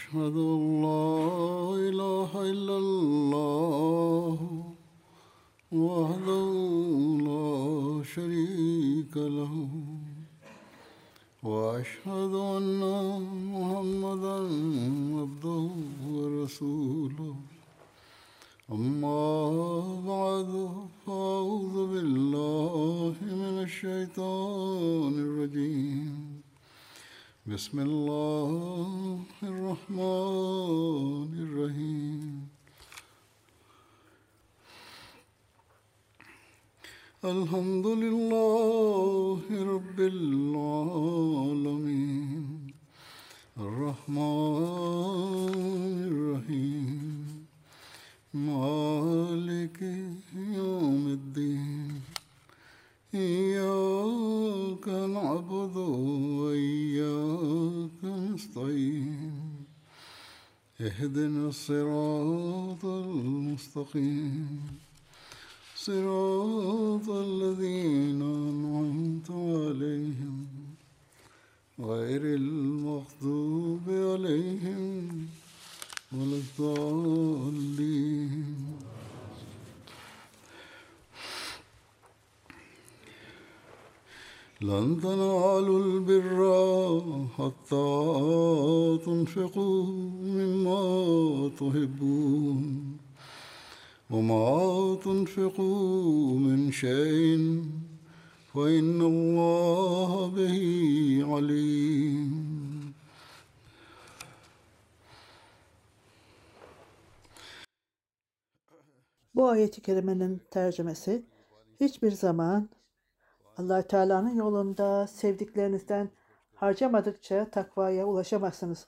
أشهد أن لا إله إلا الله وحده لا شريك له وأشهد أن محمدا عبده ورسوله أما بعد فأعوذ بالله من الشيطان الرجيم بسم الله الرحمن الرحيم الحمد لله رب العالمين الرحمن الرحيم مالك يوم الدين إياك نعبد وإياك نستعين اهدنا الصراط المستقيم صراط الذين أنعمت عليهم غير المغضوب عليهم ولا الضالين لن تنالوا البر حتى تنفقوا مما تحبون وما تنفقوا من شيء فإن الله به عليم Bu ayet-i kerimenin tercümesi hiçbir zaman Allah-u Teala'nın yolunda sevdiklerinizden harcamadıkça takvaya ulaşamazsınız.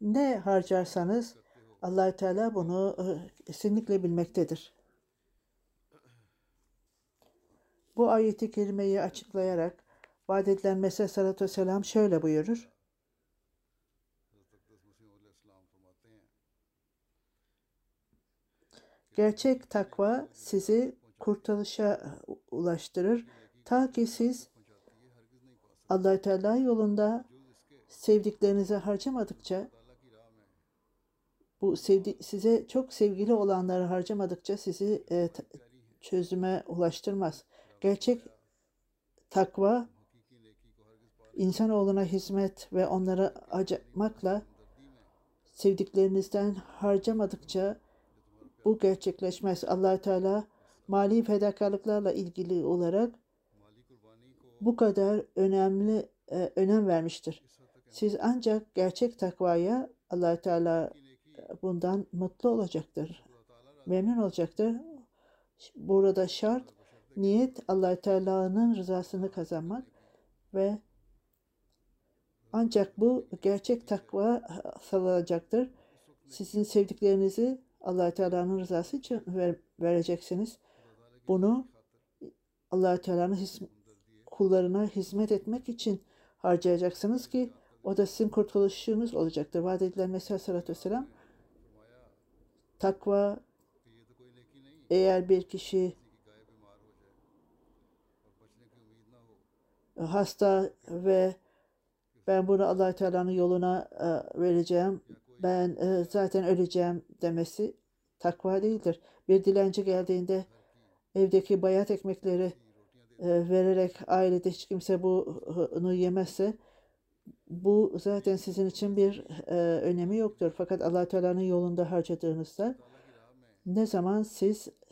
Ne harcarsanız Allah-u Teala bunu kesinlikle bilmektedir. Bu ayeti kerimeyi açıklayarak vaat edilen Mesih Salatü Vesselam şöyle buyurur. Gerçek takva sizi kurtuluşa ulaştırır. Ta ki siz Allah-u Teala yolunda sevdiklerinize harcamadıkça, size çok sevgili olanları harcamadıkça sizi çözüme ulaştırmaz. Gerçek takva insanoğluna hizmet ve onlara acımakla sevdiklerinizden harcamadıkça bu gerçekleşmez. Allah-u Teala mali fedakarlıklarla ilgili olarak bu kadar önem vermiştir. Siz ancak gerçek takvaya Allah-u Teala bundan mutlu olacaktır. Memnun olacaktır. Burada şart, niyet Allah-u Teala'nın rızasını kazanmak ve ancak bu gerçek takva sağlanacaktır. Sizin sevdiklerinizi Allah-u Teala'nın rızası için vereceksiniz. Bunu Allah-u Teala'nın kullarına hizmet etmek için harcayacaksınız ki o da sizin kurtuluşunuz olacaktır. Vaat edilen Mesih Salatü Vesselam takva eğer bir kişi hasta ve ben bunu Allah-u Teala'nın yoluna vereceğim, ben zaten öleceğim demesi takva değildir. Bir dilenci geldiğinde evdeki bayat ekmekleri vererek ailede hiç kimse bunu yemezse bu zaten sizin için bir önemi yoktur. Fakat Allah-u Teala'nın yolunda harcadığınızda ne zaman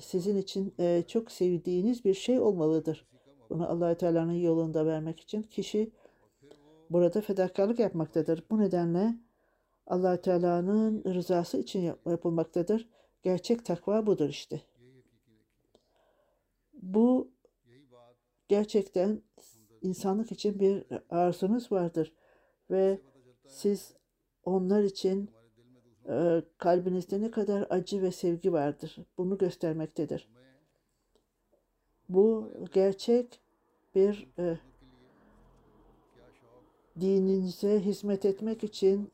sizin için çok sevdiğiniz bir şey olmalıdır. Bunu Allah-u Teala'nın yolunda vermek için kişi burada fedakarlık yapmaktadır. Bu nedenle Allah-u Teala'nın rızası için yapılmaktadır. Gerçek takva budur işte. Bu gerçekten insanlık için bir arzunuz vardır ve siz onlar için kalbinizde ne kadar acı ve sevgi vardır. Bunu göstermektedir. Bu gerçek bir dininize hizmet etmek için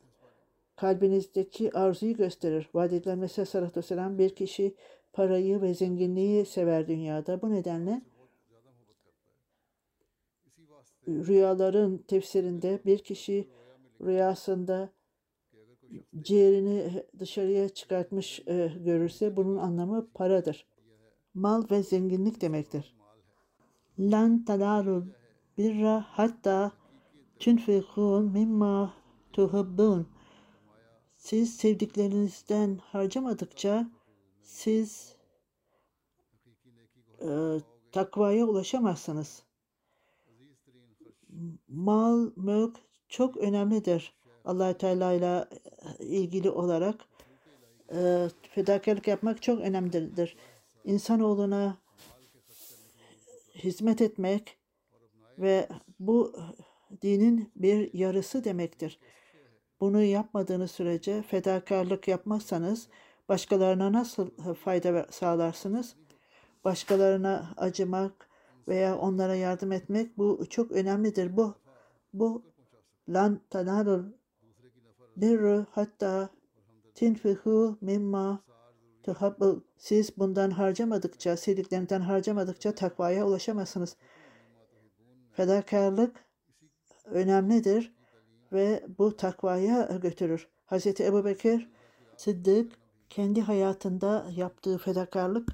kalbinizdeki arzuyu gösterir. Vaat edilen Mesih Salatü Vesselam bir kişi parayı ve zenginliği sever dünyada. Bu nedenle Rüyaların tefsirinde bir kişi rüyasında ciğerini dışarıya çıkartmış görürse bunun anlamı paradır. Mal ve zenginlik demektir. Lan tadarul birra hatta tunfikun mimma tuhibbun. Siz sevdiklerinizden harcamadıkça siz takvaya ulaşamazsınız. Mal, mülk çok önemlidir. Allah-u Teala ile ilgili olarak fedakarlık yapmak çok önemlidir. İnsanoğluna hizmet etmek ve bu dinin bir yarısı demektir. Bunu yapmadığınız sürece, fedakarlık yapmazsanız başkalarına nasıl fayda sağlarsınız? Başkalarına acımak veya onlara yardım etmek bu çok önemlidir. Bu lan tanarul birru hatta tinfihu mimma tuhabbu. Siz bundan harcamadıkça, sevdiklerinden harcamadıkça takvaya ulaşamazsınız. Fedakarlık önemlidir ve bu takvaya götürür. Hz. Ebubekir Sıddık kendi hayatında yaptığı fedakarlık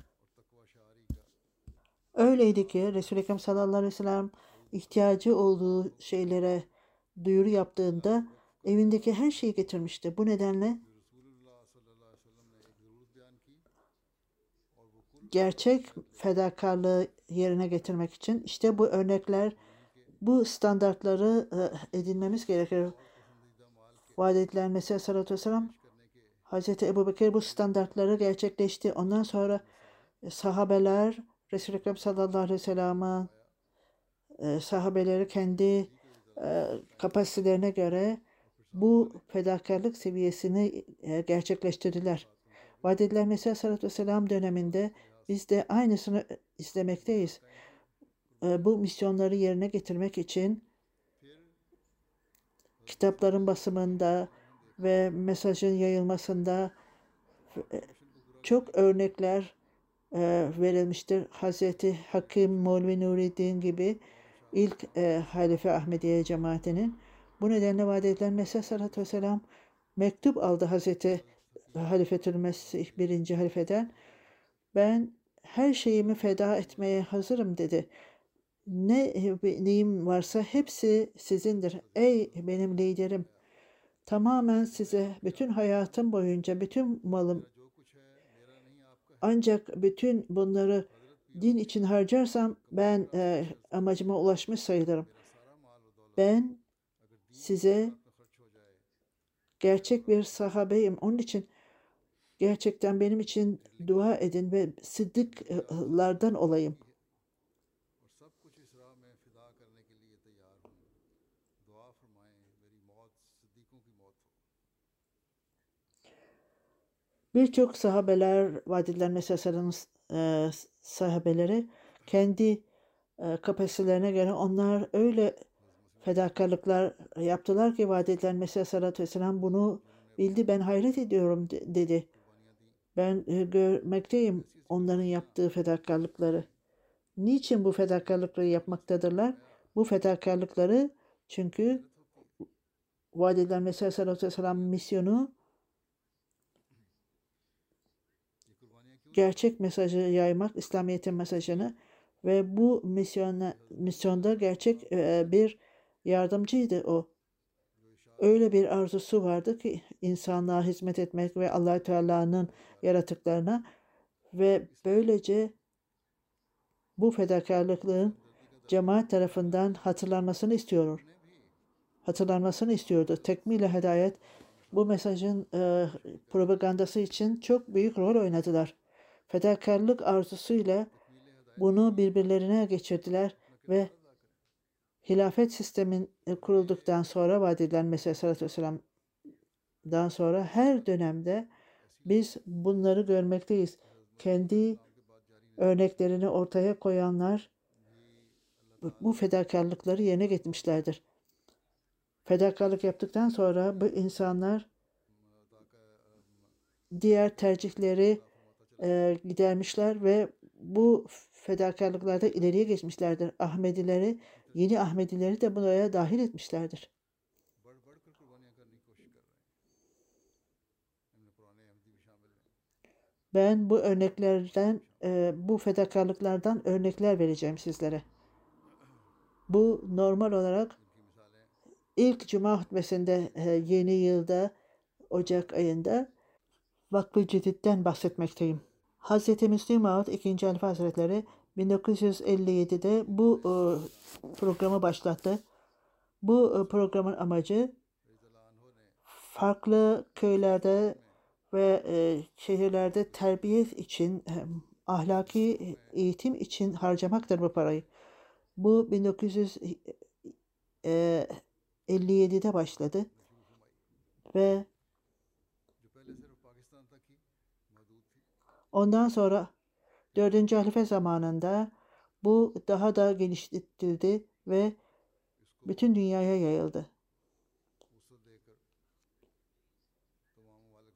öyleydi ki Resul-i Ekrem sallallahu aleyhi ve sellem ihtiyacı olduğu şeylere duyuru yaptığında evindeki her şeyi getirmişti. Bu nedenle gerçek fedakarlığı yerine getirmek için işte bu örnekler, bu standartları edinmemiz gerekir. Vaad edilen Mesih sallallahu aleyhi ve sellem, Hazreti Ebubekir bu standartları gerçekleşti. Ondan sonra sahabeler, Resul-i Ekrem sallallahu aleyhi ve sellem'in sahabeleri kendi kapasitelerine göre bu fedakarlık seviyesini gerçekleştirdiler. Vaad edilen Mesih sallallahu aleyhi ve sellem döneminde biz de aynısını izlemekteyiz. Bu misyonları yerine getirmek için kitapların basımında ve mesajın yayılmasında çok örnekler verilmiştir. Hazreti Hakim Molvi Nureddin gibi ilk Halife Ahmediye cemaatinin. Bu nedenle vaad edilen Mesih sallallahu aleyhi ve sellem mektup aldı Hazreti Halifetül Mesih 1. halifeden. Ben her şeyimi feda etmeye hazırım dedi. Neyim varsa hepsi sizindir. Ey benim liderim, tamamen size, bütün hayatım boyunca, bütün malım. Ancak bütün bunları din için harcarsam ben amacıma ulaşmış sayılırım. Ben size gerçek bir sahabeyim. Onun için gerçekten benim için dua edin ve sıddıklardan olayım. Birçok sahabeler, vaad edilen Mesih'in sahabeleri kendi kapasitelerine göre onlar öyle fedakarlıklar yaptılar ki vaad edilen Mesih sallallahu aleyhi ve sellem bunu bildi. Ben hayret ediyorum dedi. Ben görmekteyim onların yaptığı fedakarlıkları. Niçin bu fedakarlıkları yapmaktadırlar? Bu fedakarlıkları çünkü vaad edilen Mesih sallallahu aleyhi ve sellem misyonu, gerçek mesajı yaymak, İslamiyet'in mesajını ve bu misyonda gerçek bir yardımcıydı o. Öyle bir arzusu vardı ki insanlığa hizmet etmek ve Allah-u Teala'nın yaratıklarına ve böylece bu fedakarlıklığın cemaat tarafından hatırlanmasını istiyordu. Tekmil-i Hedayet bu mesajın propagandası için çok büyük rol oynadılar. Fedakarlık arzusuyla bunu birbirlerine geçirdiler ve hilafet sistemin kurulduktan sonra vaad edilen Mesih sallallahu aleyhi ve sellem'den sonra her dönemde biz bunları görmekteyiz. Kendi örneklerini ortaya koyanlar bu fedakarlıkları yerine getirmişlerdir. Fedakarlık yaptıktan sonra bu insanlar diğer tercihleri gidermişler ve bu fedakarlıklarda ileriye geçmişlerdir. Ahmedileri, yeni Ahmedileri de buraya dahil etmişlerdir. Ben bu örneklerden, bu fedakarlıklardan örnekler vereceğim sizlere. Bu normal olarak ilk cuma hutbesinde yeni yılda, Ocak ayında Vakfı Cedid'den bahsetmekteyim. Hz. Müslim Ağud 2. Halife Hazretleri 1957'de bu programı başlattı. Bu programın amacı farklı köylerde ve şehirlerde terbiye için, ahlaki eğitim için harcamaktır bu parayı. Bu 1957'de başladı ve ondan sonra 4. halife zamanında bu daha da genişletildi ve bütün dünyaya yayıldı.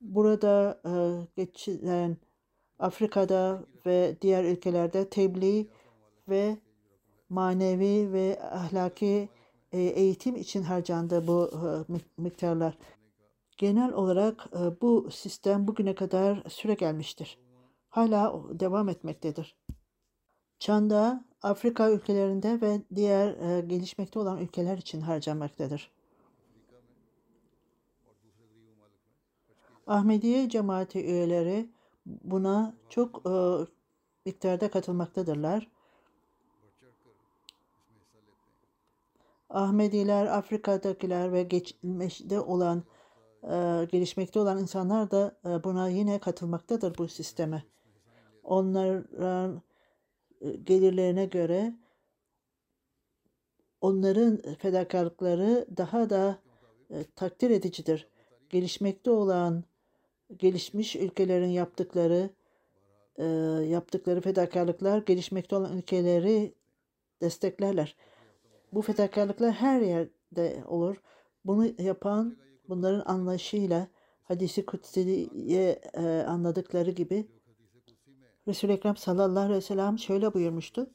Burada geçilen Afrika'da ve diğer ülkelerde tebliğ ve manevi ve ahlaki eğitim için harcandı bu miktarlar. Genel olarak bu sistem bugüne kadar süregelmiştir. Hala devam etmektedir. Çanda Afrika ülkelerinde ve diğer gelişmekte olan ülkeler için harcanmaktadır. Ahmediye cemaati üyeleri buna çok miktarda katılmaktadırlar. Ahmediler, Afrika'dakiler ve gelişmekte olan insanlar da buna yine katılmaktadır bu sisteme. Onların gelirlerine göre onların fedakarlıkları daha da takdir edicidir. Gelişmekte olan gelişmiş ülkelerin yaptıkları fedakarlıklar gelişmekte olan ülkeleri desteklerler. Bu fedakarlıklar her yerde olur. Bunu yapan bunların anlayışıyla hadisi kutsiye anladıkları gibi Resul-i Ekrem sallallahu aleyhi ve sellem şöyle buyurmuştu.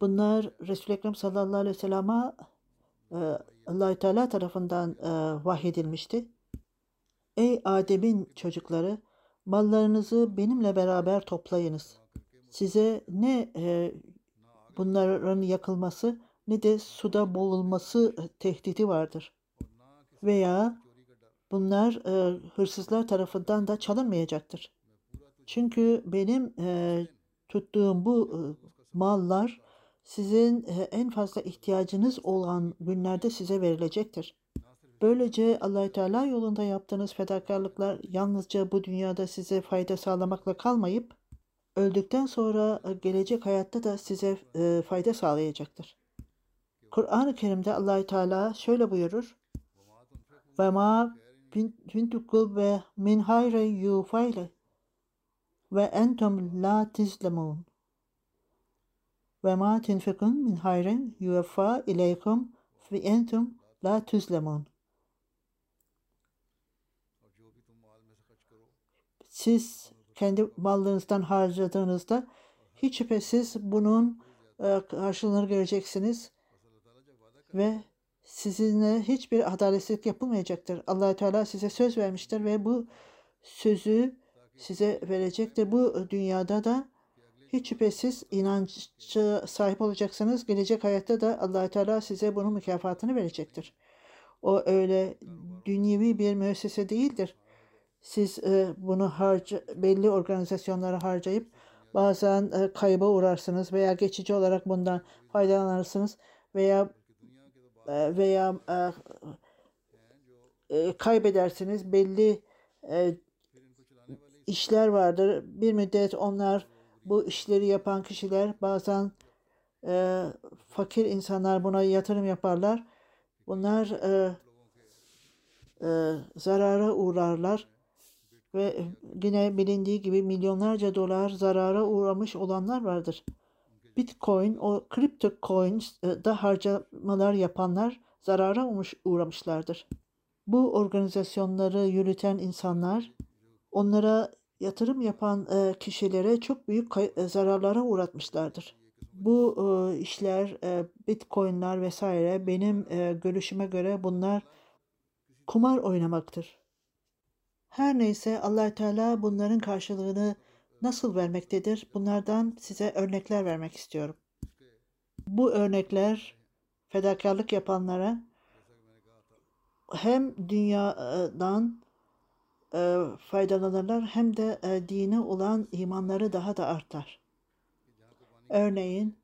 Bunlar Resul-i Ekrem sallallahu aleyhi ve sellem'e Allah-u Teala tarafından vahyedilmişti. Ey Adem'in çocukları, mallarınızı benimle beraber toplayınız. Size ne bunların yakılması ne de suda boğulması tehdidi vardır. Veya bunlar hırsızlar tarafından da çalınmayacaktır. Çünkü benim tuttuğum bu mallar sizin en fazla ihtiyacınız olan günlerde size verilecektir. Böylece Allah-u Teala yolunda yaptığınız fedakarlıklar yalnızca bu dünyada size fayda sağlamakla kalmayıp öldükten sonra gelecek hayatta da size fayda sağlayacaktır. Kur'an-ı Kerim'de Allah-u Teala şöyle buyurur. Ve ma tunfiqu min hayrin yu'fa ileyh ve entum la tuzlamun. Ve ma tunfiqu min hayrin yu'fa ileykum ve entum la tuzlamun. Siz kendi mallarınızdan harcadığınızda hiç şüphesiz bunun karşılığını göreceksiniz ve sizinle hiçbir adaletsizlik yapılmayacaktır. Allah-u Teala size söz vermiştir ve bu sözü size verecektir. Bu dünyada da hiç şüphesiz inanca sahip olacaksınız. Gelecek hayatta da Allah-u Teala size bunun mükafatını verecektir. O öyle dünyevi bir müessese değildir. Siz bunu belli organizasyonlara harcayıp bazen kayba uğrarsınız veya geçici olarak bundan faydalanırsınız veya kaybedersiniz. Belli işler vardır. Bir müddet onlar, bu işleri yapan kişiler, bazen fakir insanlar buna yatırım yaparlar. Bunlar zarara uğrarlar ve yine bilindiği gibi milyonlarca dolar zarara uğramış olanlar vardır. Bitcoin, o kripto coins'da harcamalar yapanlar zarara uğramışlardır. Bu organizasyonları yürüten insanlar, onlara yatırım yapan kişilere çok büyük zararlara uğratmışlardır. Bu işler, bitcoin'ler vesaire, benim görüşüme göre bunlar kumar oynamaktır. Her neyse, Allah-u Teala bunların karşılığını nasıl vermektedir? Bunlardan size örnekler vermek istiyorum. Bu örnekler fedakarlık yapanlara hem dünyadan faydalanırlar hem de dine olan imanları daha da artar. Örneğin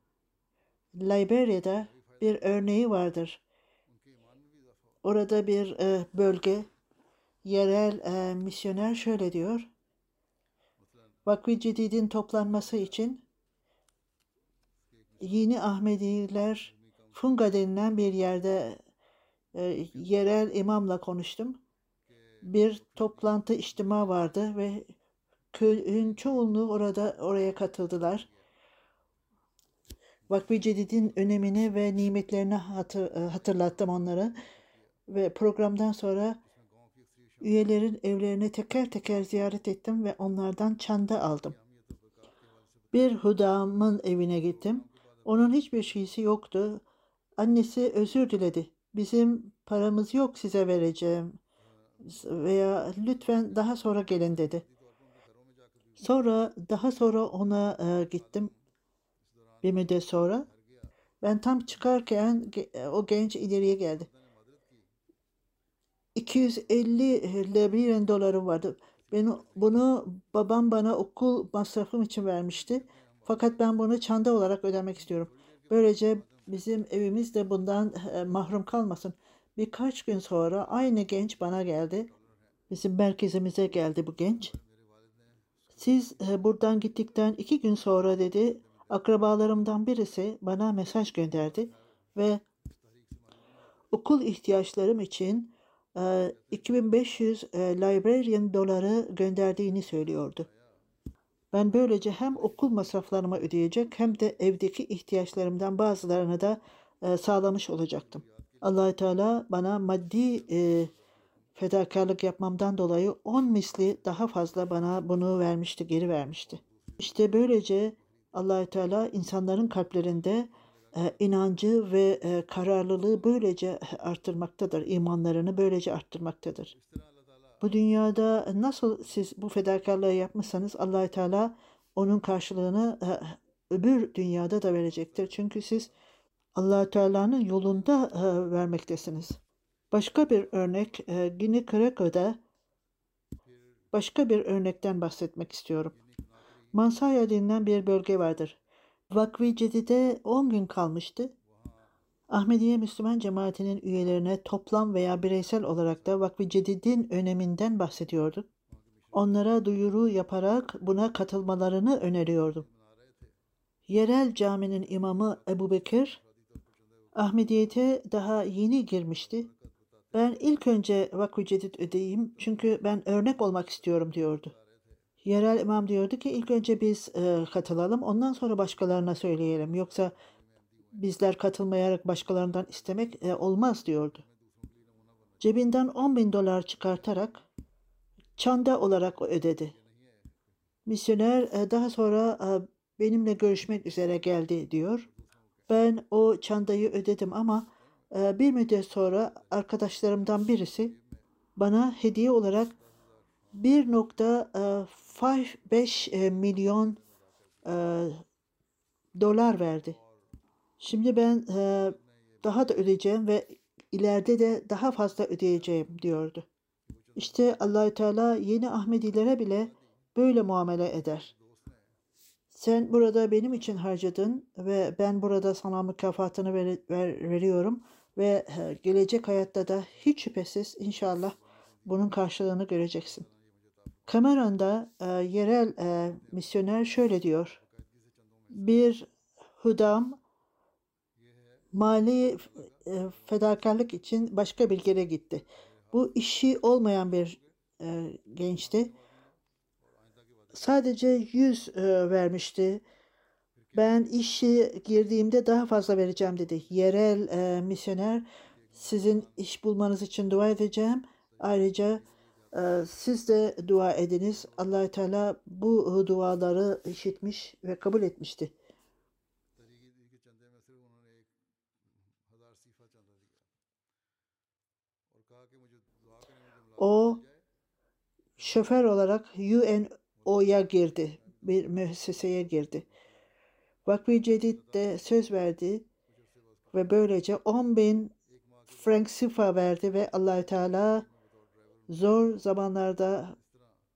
Liberya'da bir örneği vardır. Orada bir bölge yerel misyoner şöyle diyor. Vakf-ı Cedid'in toplanması için Yeni Ahmediler Funga denilen bir yerde yerel imamla konuştum. Bir toplantı içtima vardı ve köyün çoğunluğu oraya katıldılar. Vakf-ı Cedid'in önemini ve nimetlerini hatırlattım onlara ve programdan sonra üyelerin evlerini teker teker ziyaret ettim ve onlardan çanda aldım. Bir hudamın evine gittim. Onun hiçbir şeysi yoktu. Annesi özür diledi. Bizim paramız yok size vereceğim veya lütfen daha sonra gelin dedi. Daha sonra ona gittim. Bir müddet sonra ben tam çıkarken o genç ileriye geldi. 250 Libyen dolarım vardı. Bunu babam bana okul masrafım için vermişti. Fakat ben bunu çanda olarak ödemek istiyorum. Böylece bizim evimiz de bundan mahrum kalmasın. Birkaç gün sonra aynı genç bana geldi. Bizim merkezimize geldi bu genç. Siz buradan gittikten 2 gün sonra dedi, akrabalarımdan birisi bana mesaj gönderdi ve okul ihtiyaçlarım için 2500 Liberian doları gönderdiğini söylüyordu. Ben böylece hem okul masraflarımı ödeyecek hem de evdeki ihtiyaçlarımdan bazılarını da sağlamış olacaktım. Allah-u Teala bana maddi fedakarlık yapmamdan dolayı 10 misli daha fazla bana bunu vermişti, geri vermişti. İşte böylece Allah-u Teala insanların kalplerinde inancı ve kararlılığı böylece arttırmaktadır. İmanlarını böylece arttırmaktadır. Bu dünyada nasıl siz bu fedakarlığı yapmışsanız Allah-u Teala onun karşılığını öbür dünyada da verecektir. Çünkü siz Allah-u Teala'nın yolunda vermektesiniz. Başka bir örnek, Gini Kreko'da başka bir örnekten bahsetmek istiyorum. Mansaya denilen bir bölge vardır. Vakf-ı Cedid'e 10 gün kalmıştı. Ahmediye Müslüman cemaatinin üyelerine toplam veya bireysel olarak da Vakf-ı Cedid'in öneminden bahsediyorduk. Onlara duyuru yaparak buna katılmalarını öneriyordum. Yerel caminin imamı Ebu Bekir, Ahmediyet'e daha yeni girmişti. Ben ilk önce Vakf-ı Cedid ödeyeyim çünkü ben örnek olmak istiyorum diyordu. Yerel imam diyordu ki ilk önce biz katılalım, ondan sonra başkalarına söyleyelim. Yoksa bizler katılmayarak başkalarından istemek olmaz diyordu. Cebinden 10.000 dolar çıkartarak çanda olarak ödedi. Misyoner daha sonra benimle görüşmek üzere geldi diyor. Ben o çandayı ödedim ama bir müddet sonra arkadaşlarımdan birisi bana hediye olarak 1.5 milyon dolar verdi. Şimdi ben daha da ödeyeceğim ve ileride de daha fazla ödeyeceğim diyordu. İşte Allah-u Teala yeni Ahmedilere bile böyle muamele eder. Sen burada benim için harcadın ve ben burada sana mükafatını veriyorum ve gelecek hayatta da hiç şüphesiz inşallah bunun karşılığını göreceksin. Kamerun'da yerel misyoner şöyle diyor. Bir hudam mali fedakarlık için başka bir yere gitti. Bu işi olmayan bir gençti. Sadece 100 vermişti. Ben işe girdiğimde daha fazla vereceğim dedi. Yerel misyoner, sizin iş bulmanız için dua edeceğim. Ayrıca siz de dua ediniz. Allah-u Teala bu duaları işitmiş ve kabul etmişti. O şoför olarak UNO'ya girdi. Bir müesseseye girdi. Vakf-ı Cedid'de söz verdi ve böylece 10.000 frank sifa verdi ve Allah-u Teala zor zamanlarda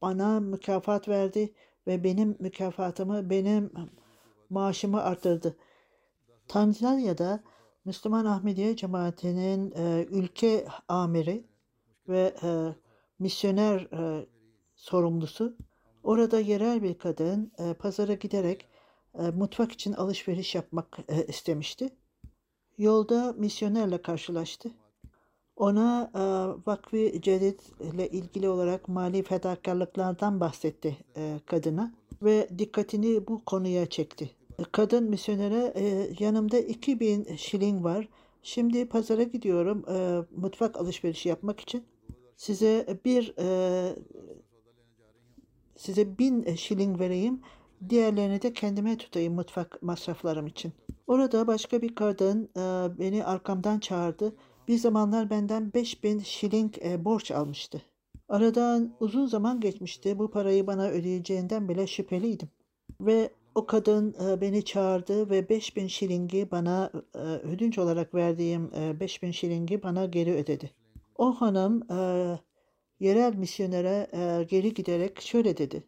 bana mükafat verdi ve benim mükafatımı, benim maaşımı arttırdı. Tanzanya'da Müslüman Ahmediye cemaatinin ülke amiri ve misyoner sorumlusu, orada yerel bir kadın pazara giderek mutfak için alışveriş yapmak istemişti. Yolda misyonerle karşılaştı. Ona Vakf-ı Cedid ile ilgili olarak mali fedakarlıklardan bahsetti kadına ve dikkatini bu konuya çekti. Kadın misyonere yanımda 2000 şiling var. Şimdi pazara gidiyorum mutfak alışverişi yapmak için. Size 1000 şiling vereyim. Diğerlerini de kendime tutayım mutfak masraflarım için. Orada başka bir kadın beni arkamdan çağırdı. Bir zamanlar benden 5000 şiling borç almıştı. Aradan uzun zaman geçmişti. Bu parayı bana ödeyeceğinden bile şüpheliydim. Ve o kadın beni çağırdı ve 5000 şilingi bana ödünç olarak verdiğim 5000 şilingi bana geri ödedi. O hanım yerel misyonere geri giderek şöyle dedi.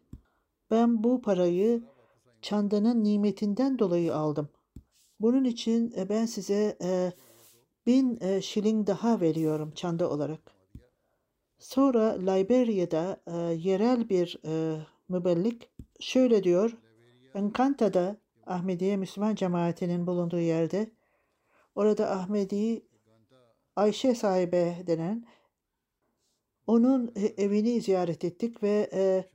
Ben bu parayı çandanın nimetinden dolayı aldım. Bunun için ben size 1000 şiling daha veriyorum çanda olarak. Sonra Liberya'da yerel bir mübellik şöyle diyor. Enkanta'da Ahmediye Müslüman cemaatinin bulunduğu yerde, orada Ahmedi Ayşe sahibe denen onun evini ziyaret ettik ve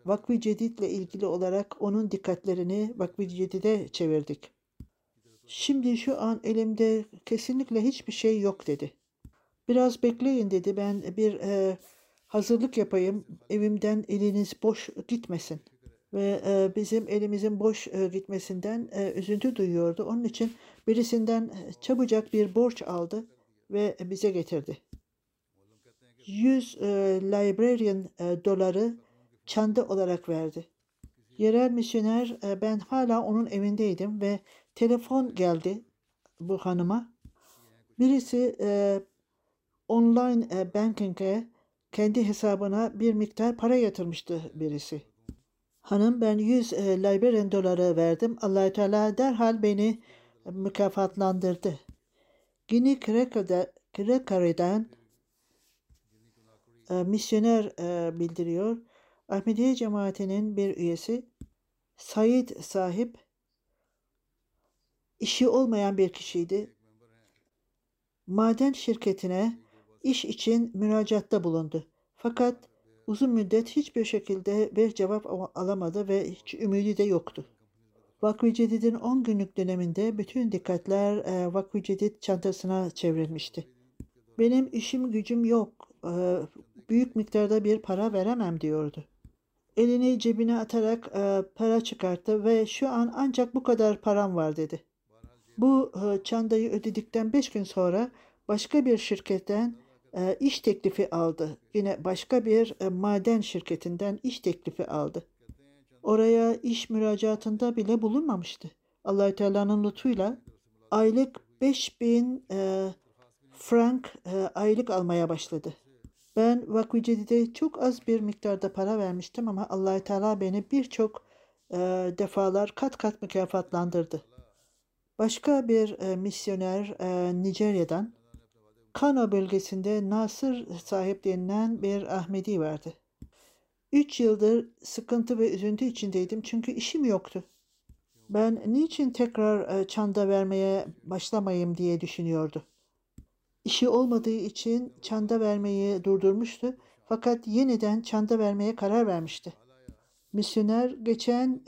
Vakf-ı Cedid ile ilgili olarak onun dikkatlerini Vakf-ı Cedid'e çevirdik. Şimdi şu an elimde kesinlikle hiçbir şey yok dedi. Biraz bekleyin dedi, ben bir hazırlık yapayım, evimden eliniz boş gitmesin. Ve bizim elimizin boş gitmesinden üzüntü duyuyordu. Onun için birisinden çabucak bir borç aldı ve bize getirdi. 100 Liberian doları çanda olarak verdi. Yerel misyoner, ben hala onun evindeydim ve telefon geldi bu hanıma. Birisi online banking'e kendi hesabına bir miktar para yatırmıştı birisi. Hanım, ben 100 Liberian doları verdim. Allah-u Teala derhal beni mükafatlandırdı. Gini Krekari'den misyoner bildiriyor. Ahmediye cemaatinin bir üyesi Said sahip işi olmayan bir kişiydi. Maden şirketine iş için müracaatta bulundu. Fakat uzun müddet hiçbir şekilde bir cevap alamadı ve hiç ümidi de yoktu. Vakf-ı Cedid'in 10 günlük döneminde bütün dikkatler Vakf-ı Cedid çantasına çevrilmişti. Benim işim gücüm yok, büyük miktarda bir para veremem diyordu. Elini cebine atarak para çıkarttı ve şu an ancak bu kadar param var dedi. Bu çandayı ödedikten 5 gün sonra başka bir şirketten iş teklifi aldı. Yine başka bir maden şirketinden iş teklifi aldı. Oraya iş müracaatında bile bulunmamıştı. Allah-u Teala'nın lütfuyla aylık 5000 frank aylık almaya başladı. Ben Vakf-ı Cedid'e çok az bir miktarda para vermiştim ama Allah-u Teala beni birçok defalar kat kat mükafatlandırdı. Başka bir misyoner Nijerya'dan Kano bölgesinde Nasır sahip denilen bir Ahmedi vardı. 3 yıldır sıkıntı ve üzüntü içindeydim çünkü işim yoktu. Ben niçin tekrar çanda vermeye başlamayayım diye düşünüyordu. İşi olmadığı için çanda vermeyi durdurmuştu fakat yeniden çanda vermeye karar vermişti. Misyoner geçen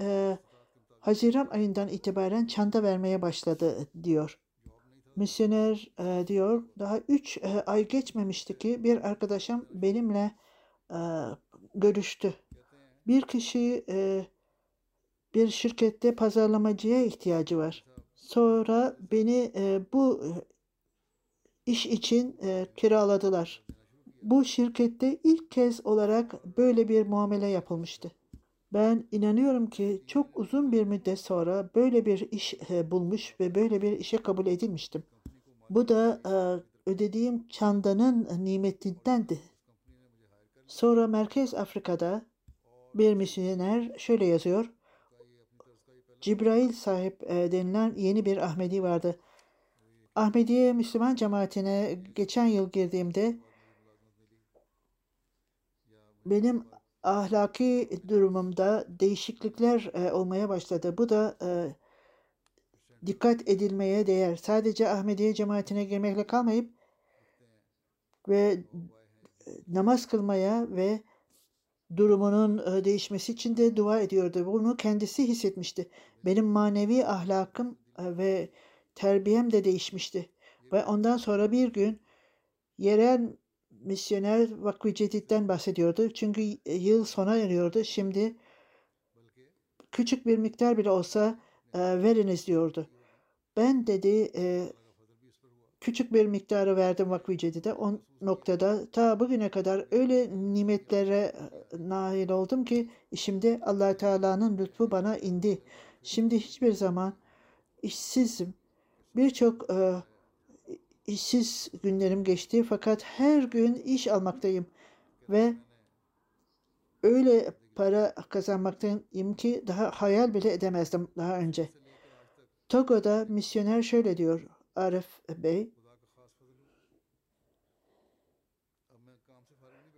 Haziran ayından itibaren çanda vermeye başladı diyor. Misyoner diyor, daha 3 ay geçmemişti ki bir arkadaşım benimle görüştü. Bir kişi bir şirkette pazarlamacıya ihtiyacı var. Sonra beni bu iş için kiraladılar. Bu şirkette ilk kez olarak böyle bir muamele yapılmıştı. Ben inanıyorum ki çok uzun bir müddet sonra böyle bir iş bulmuş ve böyle bir işe kabul edilmiştim. Bu da ödediğim çandanın nimetindendi. Sonra Merkez Afrika'da bir misyoner şöyle yazıyor. Cibrail sahip denilen yeni bir Ahmedi vardı. Ahmediye Müslüman cemaatine geçen yıl girdiğimde benim ahlaki durumumda değişiklikler olmaya başladı. Bu da dikkat edilmeye değer. Sadece Ahmediye cemaatine girmekle kalmayıp ve namaz kılmaya ve durumunun değişmesi için de dua ediyordu. Bunu kendisi hissetmişti. Benim manevi ahlakım ve terbiyem de değişmişti. Ve ondan sonra bir gün yerel misyoner Vakfı Cedid'den bahsediyordu. Çünkü yıl sona eriyordu. Şimdi küçük bir miktar bile olsa veriniz diyordu. Ben dedi küçük bir miktarı verdim Vakfı Cedid'e. O noktada ta bugüne kadar öyle nimetlere nail oldum ki şimdi Allah-u Teala'nın lütfu bana indi. Şimdi hiçbir zaman işsizim. Birçok işsiz günlerim geçti fakat her gün iş almaktayım ve öyle para kazanmaktayım ki daha hayal bile edemezdim daha önce. Togo'da misyoner şöyle diyor Arif Bey.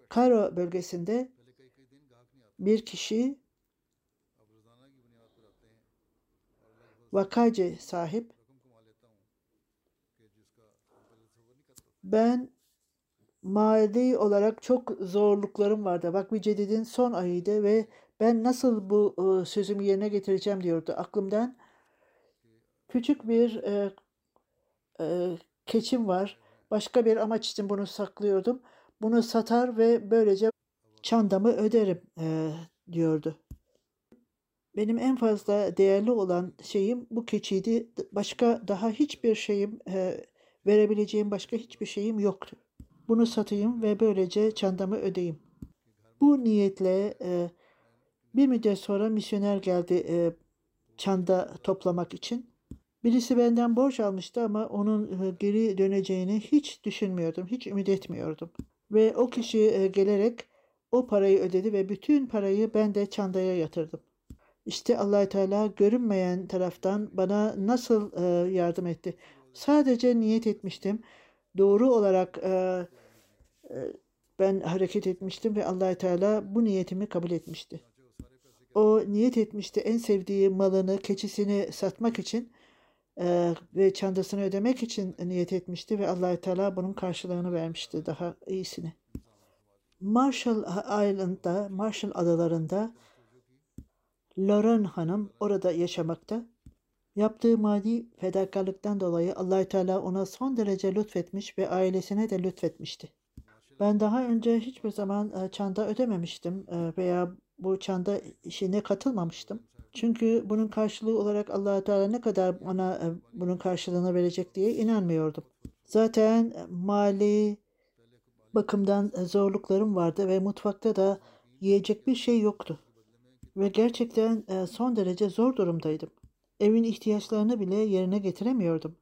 Karo bölgesinde bir kişi vakacı sahip. Ben mali olarak çok zorluklarım vardı. Vakfı Cedid'in son ayıydı ve ben nasıl bu sözümü yerine getireceğim diyordu. Aklımdan küçük bir keçim var. Başka bir amaç için bunu saklıyordum. Bunu satar ve böylece çandamı öderim diyordu. Benim en fazla değerli olan şeyim bu keçiydi. Başka daha hiçbir şeyim verebileceğim başka hiçbir şeyim yoktu. Bunu satayım ve böylece çandamı ödeyim. Bu niyetle bir müddet sonra misyoner geldi çanda toplamak için. Birisi benden borç almıştı ama onun geri döneceğini hiç düşünmüyordum, hiç ümit etmiyordum. Ve o kişi gelerek o parayı ödedi ve bütün parayı ben de çandaya yatırdım. İşte Allah-u Teala görünmeyen taraftan bana nasıl yardım etti. Sadece niyet etmiştim. Doğru olarak ben hareket etmiştim ve Allah-u Teala bu niyetimi kabul etmişti. O niyet etmişti en sevdiği malını, keçisini satmak için ve çandasını ödemek için niyet etmişti ve Allah-u Teala bunun karşılığını vermişti daha iyisini. Marshall Adaları'nda Lauren Hanım orada yaşamakta. Yaptığı mali fedakarlıktan dolayı Allah-u Teala ona son derece lütfetmiş ve ailesine de lütfetmişti. Ben daha önce hiçbir zaman çanda ödememiştim veya bu çanda işine katılmamıştım. Çünkü bunun karşılığı olarak Allah-u Teala ne kadar ona bunun karşılığını verecek diye inanmıyordum. Zaten mali bakımdan zorluklarım vardı ve mutfakta da yiyecek bir şey yoktu. Ve gerçekten son derece zor durumdaydım. Evin ihtiyaçlarını bile yerine getiremiyordum.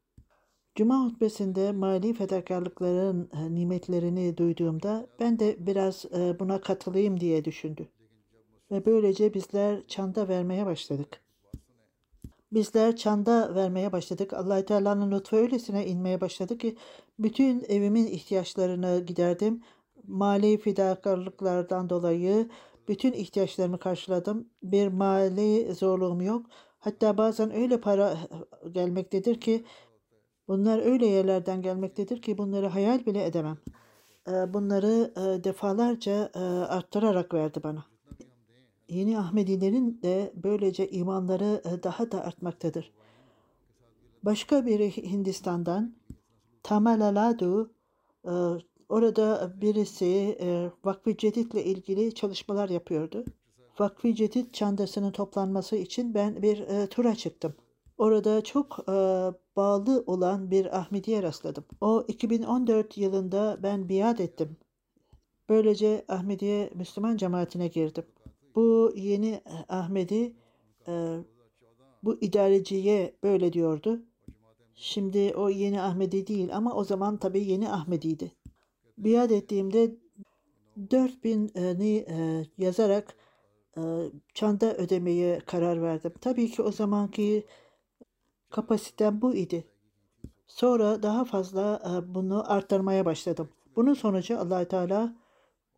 Cuma hutbesinde mali fedakarlıkların nimetlerini duyduğumda ben de biraz buna katılayım diye düşündü. Ve böylece bizler çanda vermeye başladık. Allah-u Teala'nın lütfu öylesine inmeye başladı ki bütün evimin ihtiyaçlarını giderdim. Mali fedakarlıklardan dolayı bütün ihtiyaçlarımı karşıladım. Bir mali zorluğum yok. Hatta bazen öyle para gelmektedir ki bunlar öyle yerlerden gelmektedir ki bunları hayal bile edemem. Bunları defalarca arttırarak verdi bana. Yeni Ahmedilerin de böylece imanları daha da artmaktadır. Başka biri Hindistan'dan Tamilalnadu, orada birisi Vakfı Cedid'le ilgili çalışmalar yapıyordu. Vakfı Cedid çandasının toplanması için ben bir tura çıktım. Orada çok bağlı olan bir Ahmedi'ye rastladım. O 2014 yılında ben biat ettim Böylece Ahmediye Müslüman cemaatine girdim. Bu yeni Ahmedi bu idareciye böyle diyordu. Şimdi o yeni Ahmedi değil ama o zaman tabii yeni Ahmediydi. Biat ettiğimde 4000'i yazarak çanda ödemeye karar verdim. Tabii ki o zamanki kapasitem bu idi. Sonra daha fazla bunu arttırmaya başladım. Bunun sonucu Allah-u Teala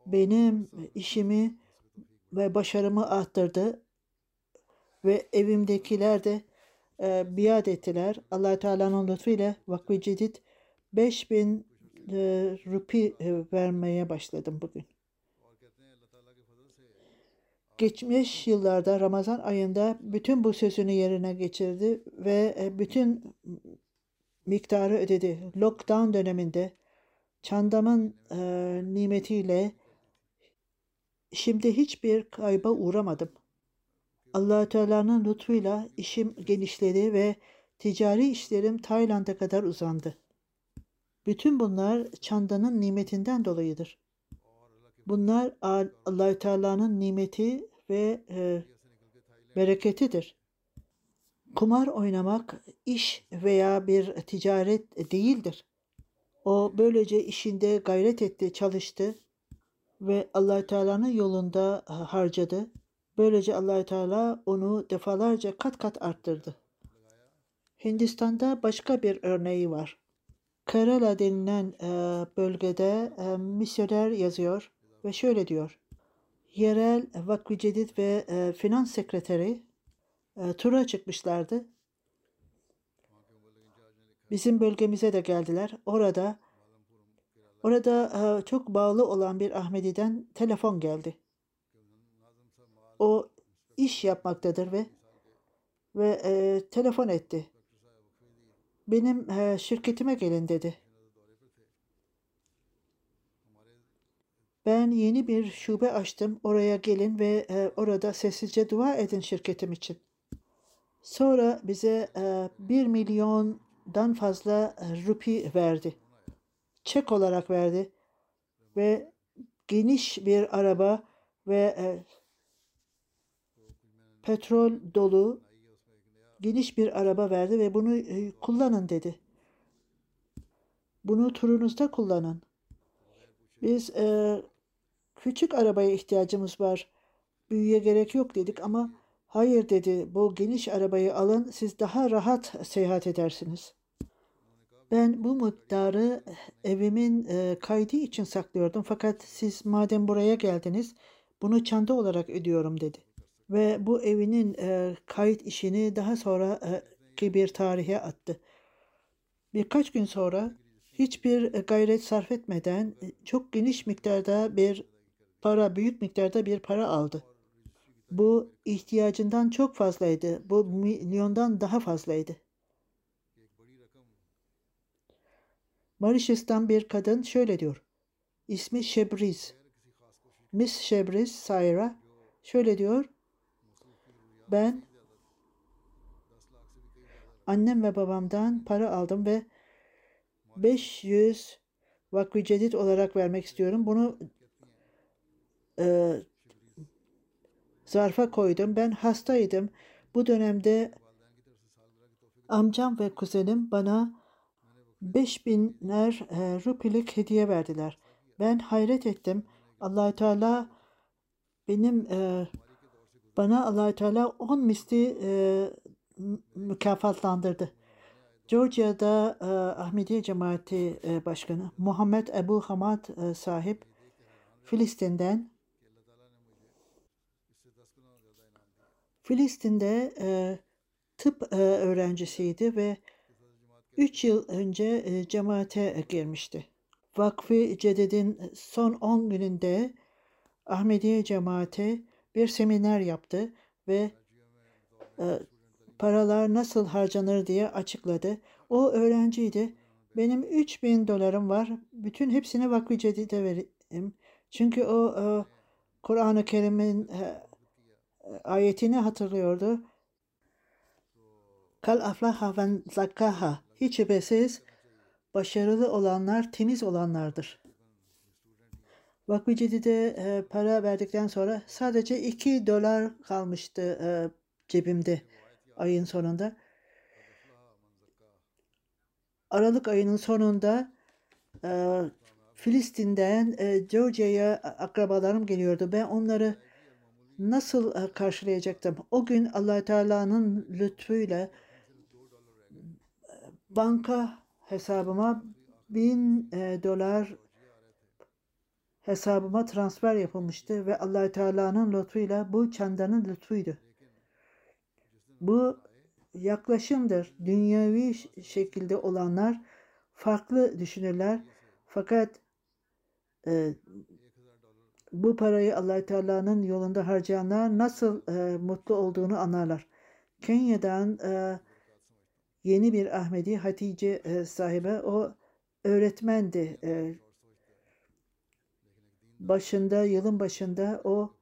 benim işimi ve başarımı arttırdı ve evimdekiler de biat ettiler. Allah-u Teala'nın lütfuyla Vakf-ı Cedid 5000 rupi vermeye başladım bugün. Geçmiş yıllarda Ramazan ayında bütün bu sözünü yerine geçirdi ve bütün miktarı ödedi. Lockdown döneminde çandamın nimetiyle şimdi hiçbir kayba uğramadım. Allah-u Teala'nın lütfuyla işim genişledi ve ticari işlerim Tayland'a kadar uzandı. Bütün bunlar çandanın nimetinden dolayıdır. Bunlar Allah-u Teala'nın nimeti ve bereketidir. Kumar oynamak iş veya bir ticaret değildir. O böylece işinde gayret etti, çalıştı ve Allah-u Teala'nın yolunda harcadı. Böylece Allah-u Teala onu defalarca kat kat arttırdı. Hindistan'da başka bir örneği var. Kerala denilen bölgede misyoner yazıyor ve şöyle diyor. Yerel Vakf-ı Cedid ve Finans Sekreteri tura çıkmışlardı. Bizim bölgemize de geldiler. Orada çok bağlı olan bir Ahmedi'den telefon geldi. O iş yapmaktadır ve telefon etti. Benim şirketime gelin dedi. Ben yeni bir şube açtım. Oraya gelin ve orada sessizce dua edin şirketim için. Sonra bize 1 milyondan fazla rupi verdi. Çek olarak verdi. Ve geniş bir araba ve petrol dolu geniş bir araba verdi ve bunu kullanın dedi. Bunu turunuzda kullanın. Biz küçük arabaya ihtiyacımız var. Büyüye gerek yok dedik ama hayır dedi. Bu geniş arabayı alın. Siz daha rahat seyahat edersiniz. Ben bu miktarı evimin kaydı için saklıyordum. Fakat siz madem buraya geldiniz bunu çanda olarak ödüyorum dedi. Ve bu evinin kayıt işini daha sonraki bir tarihe attı. Birkaç gün sonra hiçbir gayret sarf etmeden çok geniş miktarda bir para, büyük miktarda bir para aldı. Bu ihtiyacından çok fazlaydı. Bu milyondan daha fazlaydı. Mauritius'tan bir kadın şöyle diyor. İsmi Şebriz. Miss Şebriz Sayra şöyle diyor. Ben annem ve babamdan para aldım ve 500 Vakf-ı Cedid olarak vermek istiyorum. Bunu zarfa koydum. Ben hastaydım. Bu dönemde amcam ve kuzenim bana 5000'er rupilik hediye verdiler. Ben hayret ettim. Allah-u Teala bana Allah-u Teala 10 misli mükafatlandırdı. Georgia'da Ahmediye Cemaati Başkanı Muhammed Ebu Hamad sahip Filistin'de tıp öğrencisiydi ve 3 yıl önce cemaate girmişti. Vakf-ı Cedid'in son 10 gününde Ahmediye Cemaati bir seminer yaptı ve paralar nasıl harcanır diye açıkladı. O öğrenciydi. Benim 3000 dolarım var. Bütün hepsini Vakf-ı Cedid'e vereyim. Çünkü o Kur'an-ı Kerim'in ayetini hatırlıyordu. Kal aflaha ve zakkaha. Hiç şüphesiz başarılı olanlar temiz olanlardır. Vakfı Cedid'e para verdikten sonra sadece 2 dolar kalmıştı cebimde ayın sonunda. Aralık ayının sonunda Filistin'den Georgia'ya akrabalarım geliyordu. Ben onları nasıl karşılayacaktım? O gün Allah-u Teala'nın lütfuyla banka hesabıma 1000 dolar hesabıma transfer yapılmıştı ve Allah-u Teala'nın lütfuyla, bu çandanın lütfuydu. Bu yaklaşımdır. Dünyevi şekilde olanlar farklı düşünürler. Fakat bu parayı Allah-u Teala'nın yolunda harcayanlar nasıl mutlu olduğunu anlarlar. Kenya'dan yeni bir Ahmedi Hatice sahibe, o öğretmendi. Yılın başında o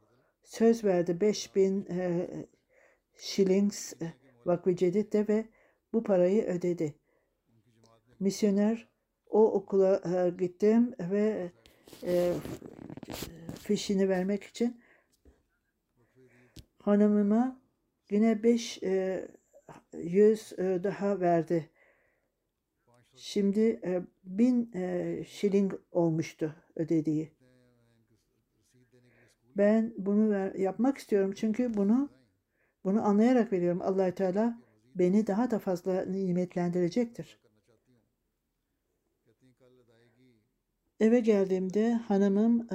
söz verdi. 5000 shillings Vakfı Cedid'de ve bu parayı ödedi. Misyoner o okula gittim ve fişini vermek için hanımıma yine 500 daha verdi. Şimdi 1000 shilling olmuştu ödediği. Ben bunu yapmak istiyorum çünkü bunu anlayarak veriyorum. Allah-u Teala beni daha da fazla nimetlendirecektir. Eve geldiğimde hanımım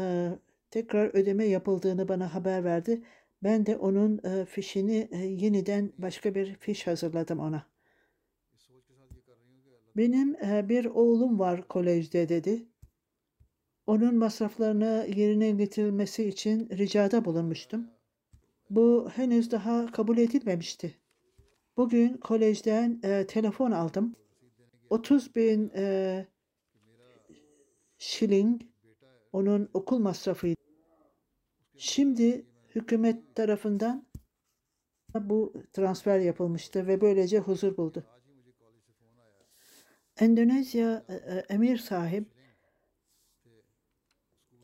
tekrar ödeme yapıldığını bana haber verdi. Ben de onun fişini yeniden başka bir fiş hazırladım ona. Benim bir oğlum var kolejde dedi. Onun masraflarını yerine getirilmesi için ricada bulunmuştum. Bu henüz daha kabul edilmemişti. Bugün kolejden telefon aldım. 30.000 shilling onun okul masrafıydı. Şimdi hükümet tarafından bu transfer yapılmıştı ve böylece huzur buldu. Endonezya emir sahip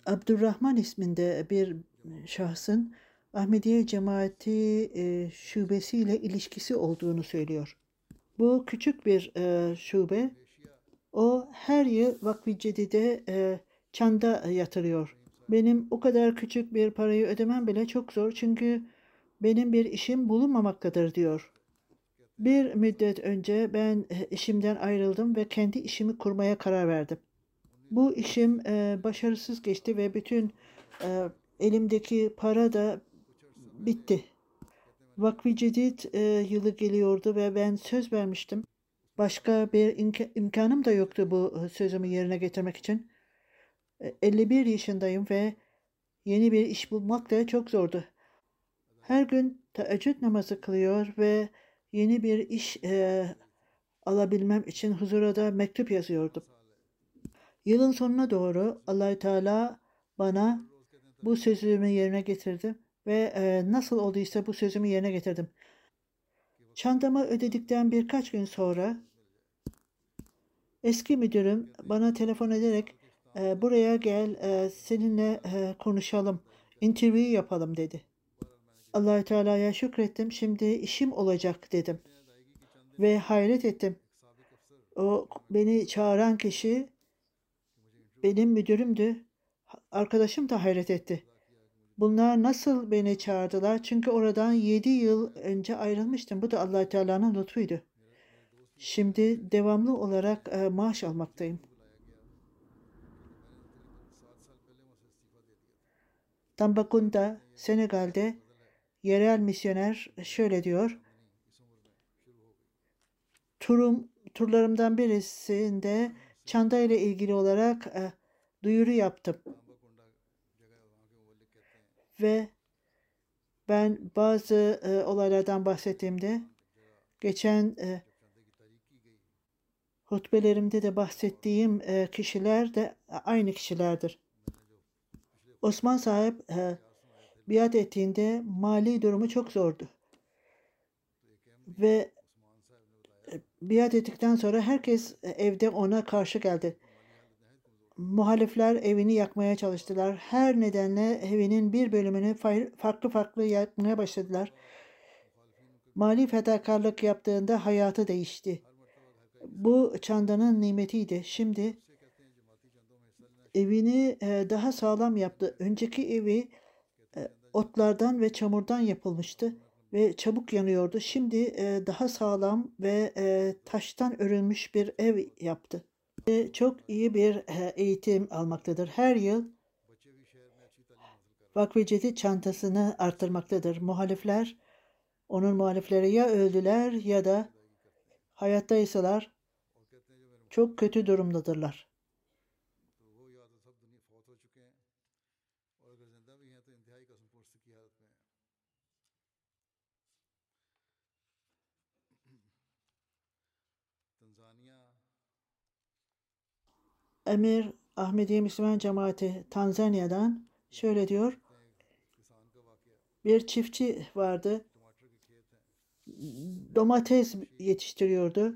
Abdurrahman isminde bir şahsın Ahmediye cemaati şubesiyle ilişkisi olduğunu söylüyor. Bu küçük bir şube. O her yıl Vakfı Cedid'e çanda yatırıyor. Benim o kadar küçük bir parayı ödemem bile çok zor çünkü benim bir işim bulunmamaktadır diyor. Bir müddet önce ben işimden ayrıldım ve kendi işimi kurmaya karar verdim. Bu işim başarısız geçti ve bütün elimdeki para da bitti. Vakfı Cedid yılı geliyordu ve ben söz vermiştim. Başka bir imkanım da yoktu bu sözümü yerine getirmek için. 51 yaşındayım ve yeni bir iş bulmak da çok zordu. Her gün teheccüd namazı kılıyor ve yeni bir iş alabilmem için huzura da mektup yazıyordum. Yılın sonuna doğru Allah-u Teala bana bu sözümü yerine getirdi ve nasıl olduysa bu sözümü yerine getirdim. Çandamı ödedikten birkaç gün sonra eski müdürüm bana telefon ederek buraya gel, seninle konuşalım, interview yapalım dedi. Allah-u Teala'ya şükrettim, şimdi işim olacak dedim ve hayret ettim. O beni çağıran kişi benim müdürümdü. Arkadaşım da hayret etti. Bunlar nasıl beni çağırdılar? Çünkü oradan 7 yıl önce ayrılmıştım. Bu da Allah-u Teala'nın lütfuydu. Şimdi devamlı olarak maaş almaktayım. Tambakun'da, Senegal'de yerel misyoner şöyle diyor. Turlarımdan birisinde çanda ile ilgili olarak duyuru yaptım. Ve ben bazı olaylardan bahsettiğimde, geçen hutbelerimde de bahsettiğim kişiler de aynı kişilerdir. Osman Sahip biat ettiğinde mali durumu çok zordu. Ve biat ettikten sonra herkes evde ona karşı geldi. Muhalifler evini yakmaya çalıştılar. Her nedenle evinin bir bölümünü farklı farklı yakmaya başladılar. Mali fedakarlık yaptığında hayatı değişti. Bu çandanın nimetiydi. Şimdi evini daha sağlam yaptı. Önceki evi otlardan ve çamurdan yapılmıştı ve çabuk yanıyordu. Şimdi daha sağlam ve taştan örülmüş bir ev yaptı. Çok iyi bir eğitim almaktadır. Her yıl Vakf-ı Cedid çantasını artırmaktadır. Muhalifler, onun muhalifleri ya öldüler ya da hayattaysalar çok kötü durumdadırlar. Emir Ahmediye Müslüman Cemaati Tanzanya'dan şöyle diyor. Bir çiftçi vardı. Domates yetiştiriyordu.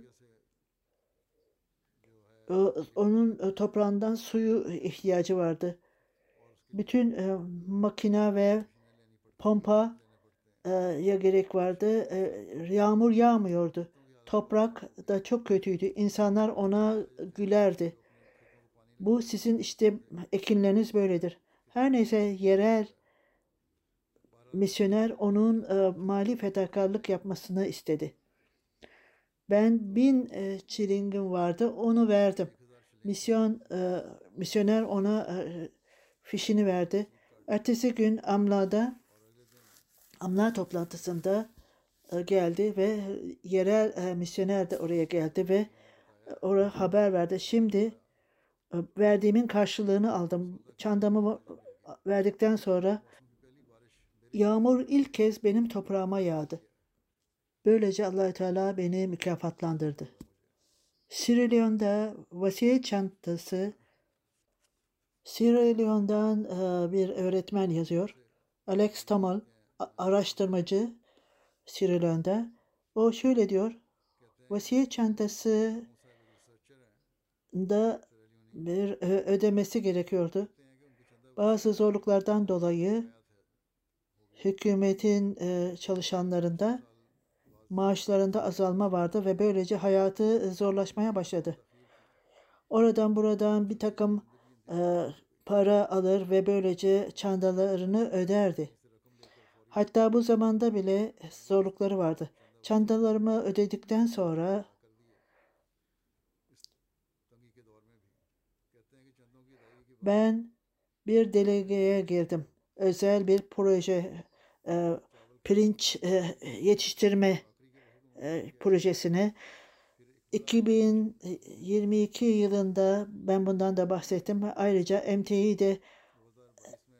Onun toprağından suyu ihtiyacı vardı. Bütün makina ve pompa ya gerek vardı. Yağmur yağmıyordu. Toprak da çok kötüydü. İnsanlar ona gülerdi. Bu sizin işte ekinleriniz böyledir. Her neyse yerel misyoner onun mali fedakarlık yapmasını istedi. Ben 1000 çilingim vardı, onu verdim. Misyoner ona fişini verdi. Ertesi gün Amla toplantısında geldi ve yerel misyoner de oraya geldi ve oraya haber verdi. Şimdi verdiğimin karşılığını aldım. Çandamı verdikten sonra yağmur ilk kez benim toprağıma yağdı. Böylece Allah-u Teala beni mükafatlandırdı. Sierra Leone'dan bir öğretmen yazıyor. Alex Tamal, araştırmacı Sierra Leone'da. O şöyle diyor. Vasiyet çantasında bir ödemesi gerekiyordu. Bazı zorluklardan dolayı hükümetin çalışanlarında maaşlarında azalma vardı ve böylece hayatı zorlaşmaya başladı. Oradan buradan bir takım para alır ve böylece çandalarını öderdi. Hatta bu zamanda bile zorlukları vardı. Çandalarımı ödedikten sonra ben bir delegeye girdim. Özel bir proje, pirinç yetiştirme projesine. 2022 yılında ben bundan da bahsettim. Ayrıca MT'yi de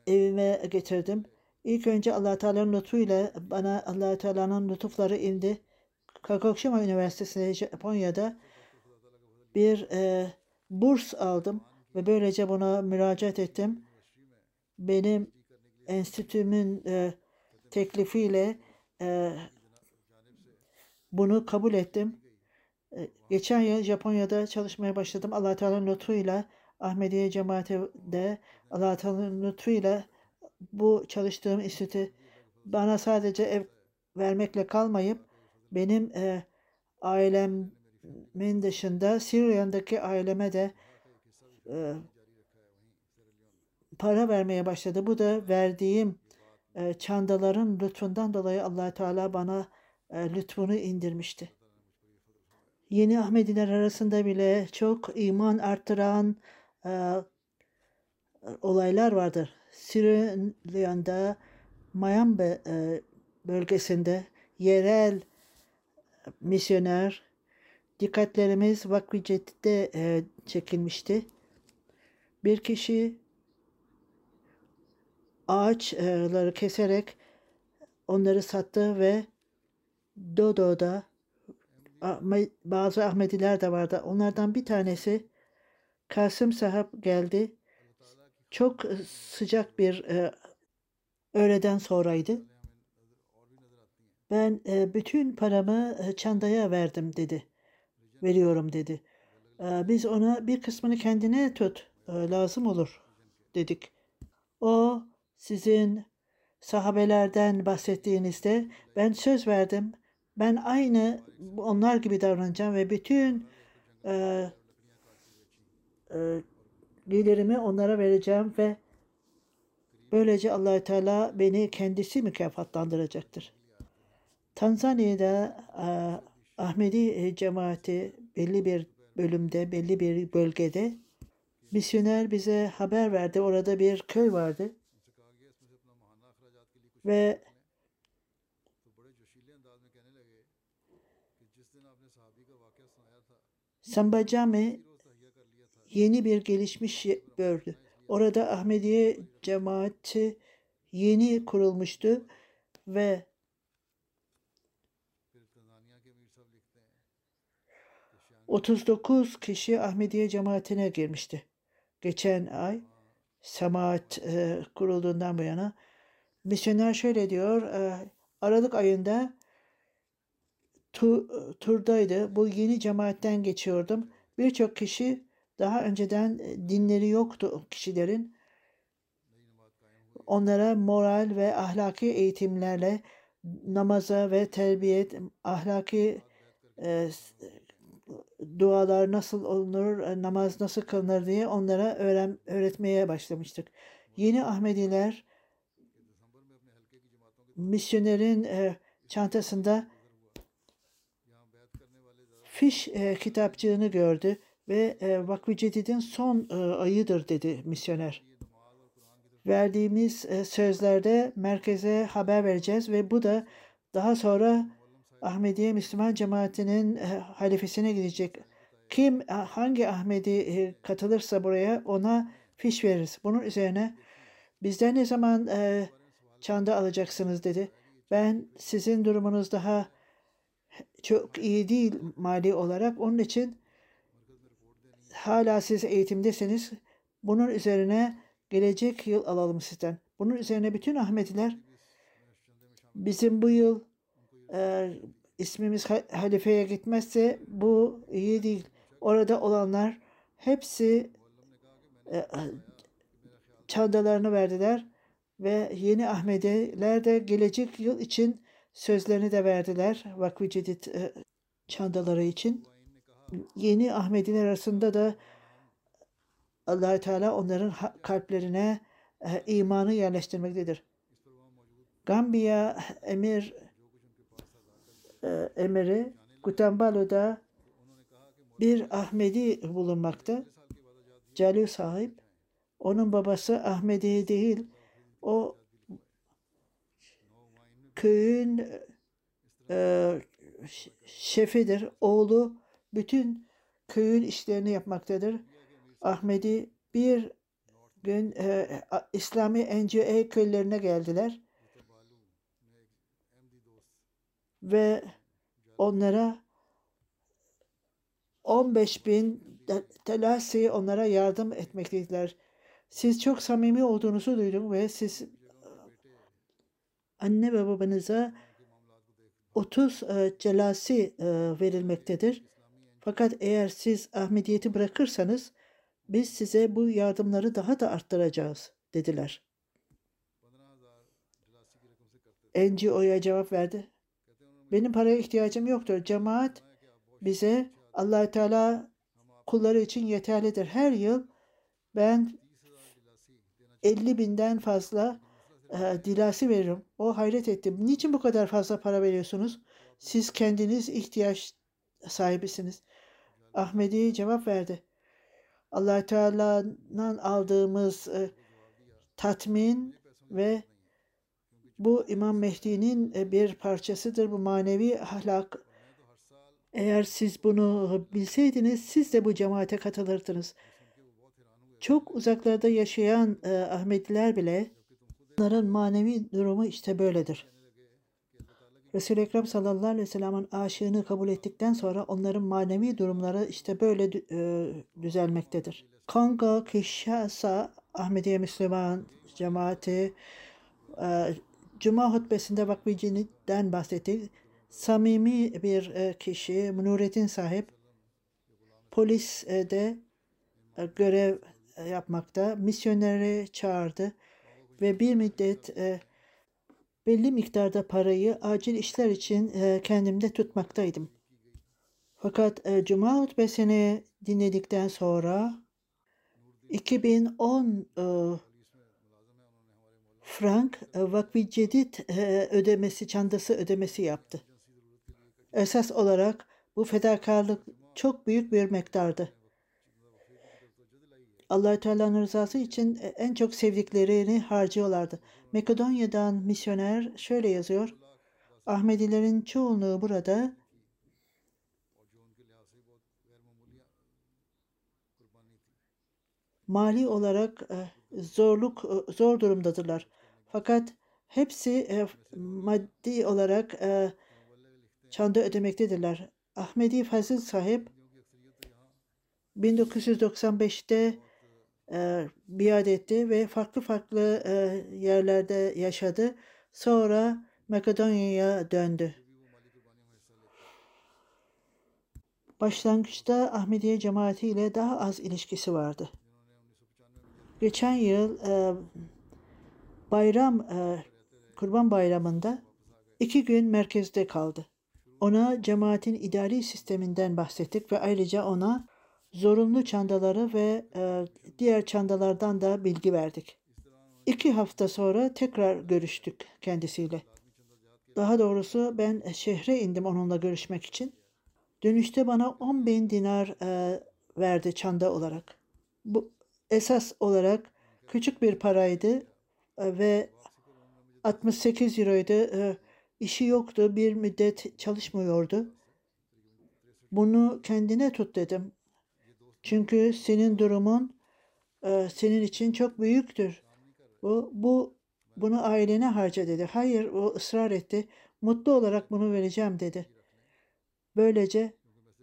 evime getirdim. İlk önce Allah-u Teala'nın lütfuyla bana Allah-u Teala'nın lütufları indi. Kagoshima Üniversitesi'nde Japonya'da bir burs aldım. Ve böylece buna müracaat ettim. Benim enstitümün teklifiyle bunu kabul ettim. Geçen yıl Japonya'da çalışmaya başladım. Allah-u Teala'nın lütfuyla Ahmediye Cemaati'de Allah-u Teala'nın lütfuyla bu çalıştığım enstitü bana sadece ev vermekle kalmayıp benim ailemin dışında Sierra Leone'daki aileme de para vermeye başladı. Bu da verdiğim çandaların lütfundan dolayı Allah-u Teala bana lütfunu indirmişti. Yeni Ahmediler arasında bile çok iman arttıran olaylar vardır. Sierra Leone'da Mayambe bölgesinde yerel misyoner dikkatlerimiz Vakf-ı Cedid'de çekilmişti. Bir kişi ağaçları keserek onları sattı ve Dodo'da bazı Ahmediler de vardı. Onlardan bir tanesi Kasım Sahab geldi. Çok sıcak bir öğleden sonraydı. Ben bütün paramı çandaya veriyorum dedi. Biz ona bir kısmını kendine tut lazım olur dedik. O sizin sahabelerden bahsettiğinizde ben söz verdim. Ben aynı onlar gibi davranacağım ve bütün liderimi onlara vereceğim ve böylece Allah-u Teala beni kendisi mükafatlandıracaktır. Tanzanya'da Ahmedi cemaati belli bir bölümde, belli bir bölgede misyoner bize haber verdi. Orada bir köy vardı. Ve Sambacami yeni bir gelişmiş böldü. Orada Ahmediye cemaati yeni kurulmuştu ve ...39 kişi Ahmediye cemaatine girmişti. Geçen ay semaat kurulduğundan bu yana. Misyoner şöyle diyor, Aralık ayında turdaydı. Bu yeni cemaatten geçiyordum. Birçok kişi daha önceden dinleri yoktu kişilerin. Onlara moral ve ahlaki eğitimlerle namaza ve terbiye, ahlaki dualar nasıl olunur, namaz nasıl kılınır diye onlara öğretmeye başlamıştık. Yeni Ahmediler misyonerin çantasında fiş kitapçığını gördü ve Vakf-ı Cedid'in son ayıdır dedi misyoner. Verdiğimiz sözlerde merkeze haber vereceğiz ve bu da daha sonra Ahmediye Müslüman cemaatinin halifesine gidecek. Kim, hangi Ahmedi katılırsa buraya ona fiş veririz. Bunun üzerine bizden ne zaman çanda alacaksınız dedi. Ben sizin durumunuz daha çok iyi değil mali olarak. Onun için hala siz eğitimdesiniz. Bunun üzerine gelecek yıl alalım sizden. Bunun üzerine bütün Ahmediler bizim bu yıl ismimiz halifeye gitmezse bu iyi değil. Orada olanlar hepsi çandalarını verdiler ve yeni Ahmediler de gelecek yıl için sözlerini de verdiler. Vakf-ı Cedid çandaları için. Yeni Ahmediler arasında da Allah-u Teala onların kalplerine imanı yerleştirmektedir. Gambiya emiri Guatembala'da bir Ahmedi bulunmakta. Celil sahip. Onun babası Ahmedi değil. O köyün şefidir. Oğlu bütün köyün işlerini yapmaktadır. Ahmedi bir gün İslami NGO köylerine geldiler. Ve onlara 15.000 telasi onlara yardım etmekteydiler. Siz çok samimi olduğunuzu duydum ve siz anne ve babanıza 30 celasi verilmektedir. Fakat eğer siz Ahmediyeti bırakırsanız biz size bu yardımları daha da arttıracağız dediler. NGO'ya cevap verdi. Benim paraya ihtiyacım yoktur. Cemaat bize Allah-u Teala kulları için yeterlidir. Her yıl ben 50.000'den fazla dilasi veririm. O hayret ettim. Niçin bu kadar fazla para veriyorsunuz? Siz kendiniz ihtiyaç sahibisiniz. Ahmedi cevap verdi. Allah-u Teala'dan aldığımız tatmin ve bu İmam Mehdi'nin bir parçasıdır. Bu manevi ahlak. Eğer siz bunu bilseydiniz siz de bu cemaate katılırdınız. Çok uzaklarda yaşayan Ahmediler bile onların manevi durumu işte böyledir. Resul-i Ekrem sallallahu aleyhi ve sellem'in aşığını kabul ettikten sonra onların manevi durumları işte böyle düzelmektedir. Kongo, Kinshasa, Ahmediye Müslüman cemaati Cuma hutbesinde Vakf-ı Cedid'den bahsettik. Samimi bir kişi, Nurettin sahip, polis de görev yapmakta. Misyonerleri çağırdı ve bir müddet belli miktarda parayı acil işler için kendimde tutmaktaydım. Fakat Cuma hutbesini dinledikten sonra 2010 frank vakf-ı cedid ödemesi, çandası ödemesi yaptı. Esas olarak bu fedakarlık çok büyük bir miktardı. Allah-u Teala'nın rızası için en çok sevdiklerini harcıyorlardı. Makedonya'dan misyoner şöyle yazıyor: Ahmedilerin çoğunluğu burada mali olarak zor durumdadırlar. Fakat hepsi maddi olarak çanda ödemektedirler. Ahmedi Fazıl Sahip 1995'te biat etti ve farklı farklı yerlerde yaşadı. Sonra Makedonya'ya döndü. Başlangıçta Ahmediye cemaati ile daha az ilişkisi vardı. Geçen yıl Kurban Bayramı'nda 2 gün merkezde kaldı. Ona cemaatin idari sisteminden bahsettik ve ayrıca ona zorunlu çandaları ve diğer çandalardan da bilgi verdik. 2 hafta sonra tekrar görüştük kendisiyle. Daha doğrusu ben şehre indim onunla görüşmek için. Dönüşte bana 10.000 dinar verdi çanda olarak. Bu esas olarak küçük bir paraydı ve 68 euroydu. İşi yoktu, bir müddet çalışmıyordu. Bunu kendine tut dedim. Çünkü senin durumun senin için çok büyüktür. Bunu ailene harca dedi. Hayır, o ısrar etti. Mutlu olarak bunu vereceğim dedi. Böylece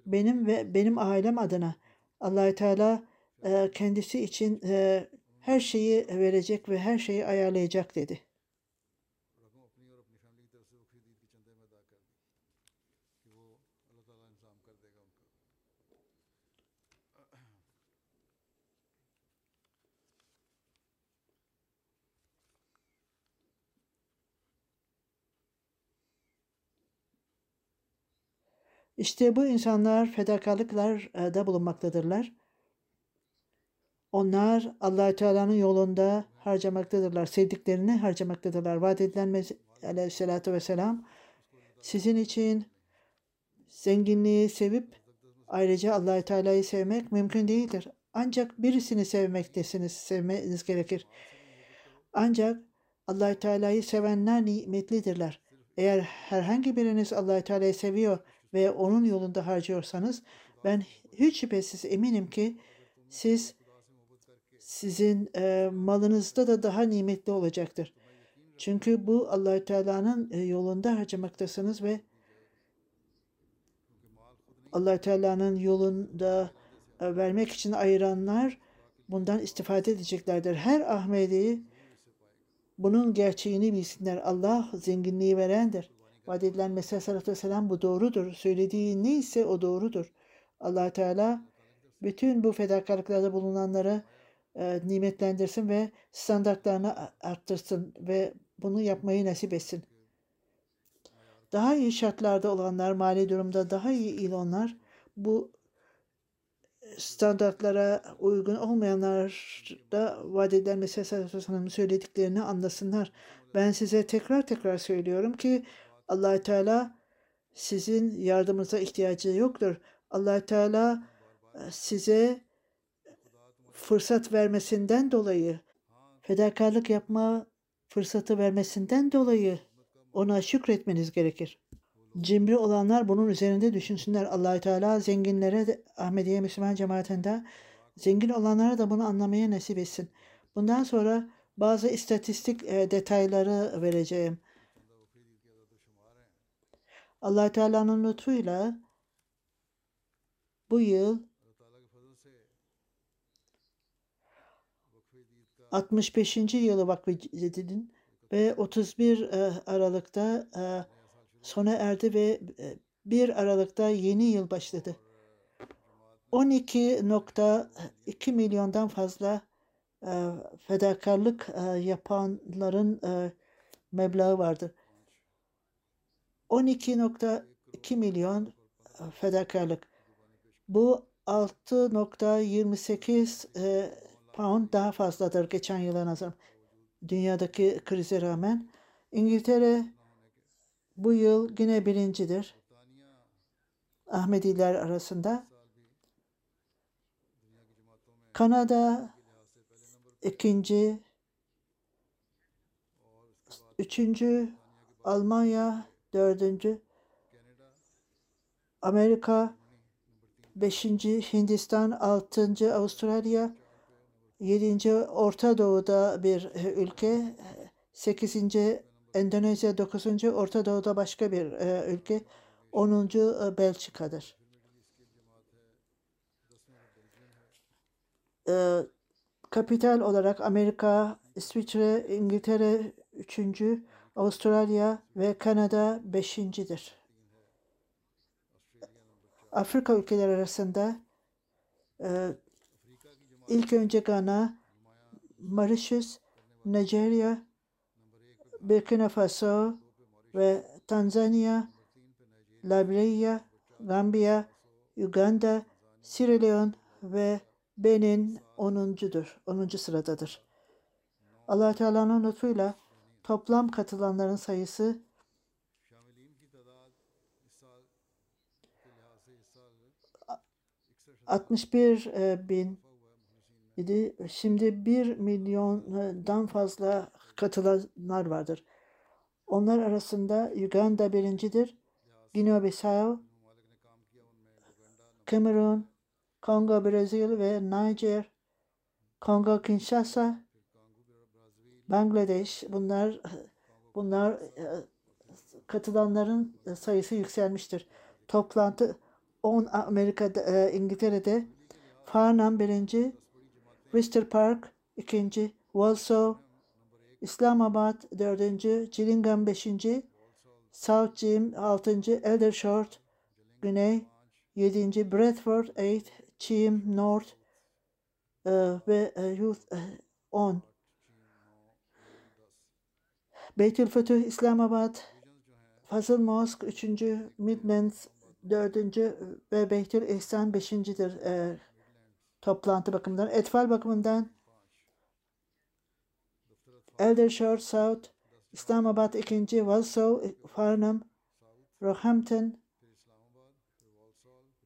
benim ve benim ailem adına Allah-u Teala kendisi için her şeyi verecek ve her şeyi ayarlayacak dedi. İşte bu insanlar fedakarlıklarda bulunmaktadırlar. Onlar Allah-u Teala'nın yolunda harcamaktadırlar. Sevdiklerini harcamaktadırlar. Vaat edilen Aleyhisselatü Vesselam sizin için zenginliği sevip ayrıca Allah-u Teala'yı sevmek mümkün değildir. Ancak birisini sevmektesiniz. Sevmeniz gerekir. Ancak Allah-u Teala'yı sevenler nimetlidirler. Eğer herhangi biriniz Allah-u Teala'yı seviyor ve onun yolunda harcıyorsanız ben hiç şüphesiz eminim ki sizin malınızda da daha nimetli olacaktır. Çünkü bu Allah-u Teala'nın yolunda harcamaktasınız ve Allah-u Teala'nın yolunda vermek için ayıranlar bundan istifade edeceklerdir. Her Ahmedi bunun gerçeğini bilsinler. Allah zenginliği verendir. Vaat edilen Mesih Aleyhisselatü Vesselam bu doğrudur. Söylediği neyse o doğrudur. Allah Teala bütün bu fedakarlıklarda bulunanları nimetlendirsin ve standartlarını arttırsın ve bunu yapmayı nasip etsin. Daha iyi şartlarda olanlar, mali durumda daha iyi ilanlar, bu standartlara uygun olmayanlar da vaat edilen Mesih Aleyhisselatü Vesselam'ın söylediklerini anlasınlar. Ben size tekrar söylüyorum ki Allah-u Teala sizin yardımınıza ihtiyacı yoktur. Allah-u Teala size fırsat vermesinden dolayı, fedakarlık yapma fırsatı vermesinden dolayı ona şükretmeniz gerekir. Cimri olanlar bunun üzerinde düşünsünler. Allah-u Teala zenginlere de, Ahmediye Müslüman cemaatinde zengin olanlara da bunu anlamaya nasip etsin. Bundan sonra bazı istatistik detayları vereceğim. Allah-u Teala'nın lütfuyla bu yıl 65. yılı vakf-ı cedidin ve 31 Aralık'ta sona erdi ve 1 Aralık'ta yeni yıl başladı. 12.2 milyondan fazla fedakarlık yapanların meblağı vardı. 12.2 milyon fedakarlık. Bu 6.28 pound daha fazladır geçen yıla nazaran. Dünyadaki krize rağmen İngiltere bu yıl yine birincidir Ahmediler arasında. Kanada ikinci, üçüncü, Almanya dördüncü, Amerika beşinci, Hindistan altıncı, Avustralya yedinci, Orta Doğu'da bir ülke, sekizinci Endonezya, dokuzuncu Orta Doğu'da başka bir ülke, onuncu Belçika'dır. Kapital olarak Amerika, İsviçre, İngiltere üçüncü, Avustralya ve Kanada beşincidir. Afrika ülkeleri arasında ilk önce Gana, Mauritius, Nijerya, Burkina Faso ve Tanzanya, Liberya, Gambiya, Uganda, Sierra Leone ve Benin 10. sıradadır. Allah-u Teala'nın lütfuyla toplam katılanların sayısı 61 bin idi. Şimdi 1 milyondan fazla katılanlar vardır. Onlar arasında Uganda birincidir. Guinea-Bissau, Kamerun, Kongo, Brezilya ve Nijer, Kongo, Kinshasa, Bangladeş. Bunlar katılanların sayısı yükselmiştir. Toplantı 10 Amerika'da, İngiltere'de Farnham birinci, Wister Park ikinci, Walsall, İslamabad dördüncü, Gillingham beşinci, South Jim altıncı, Eldershort güney yedinci, Bradford eight, Cheam North ve Youth 10. Beytülfütüh İslamabad, Fazıl Mosk 3. Midlands 4. ve Beytül İhsan 5.'dir toplantı bakımından. Etfal bakımından Eldershore South, İslamabad 2. Walsall, Farnham, Roehampton,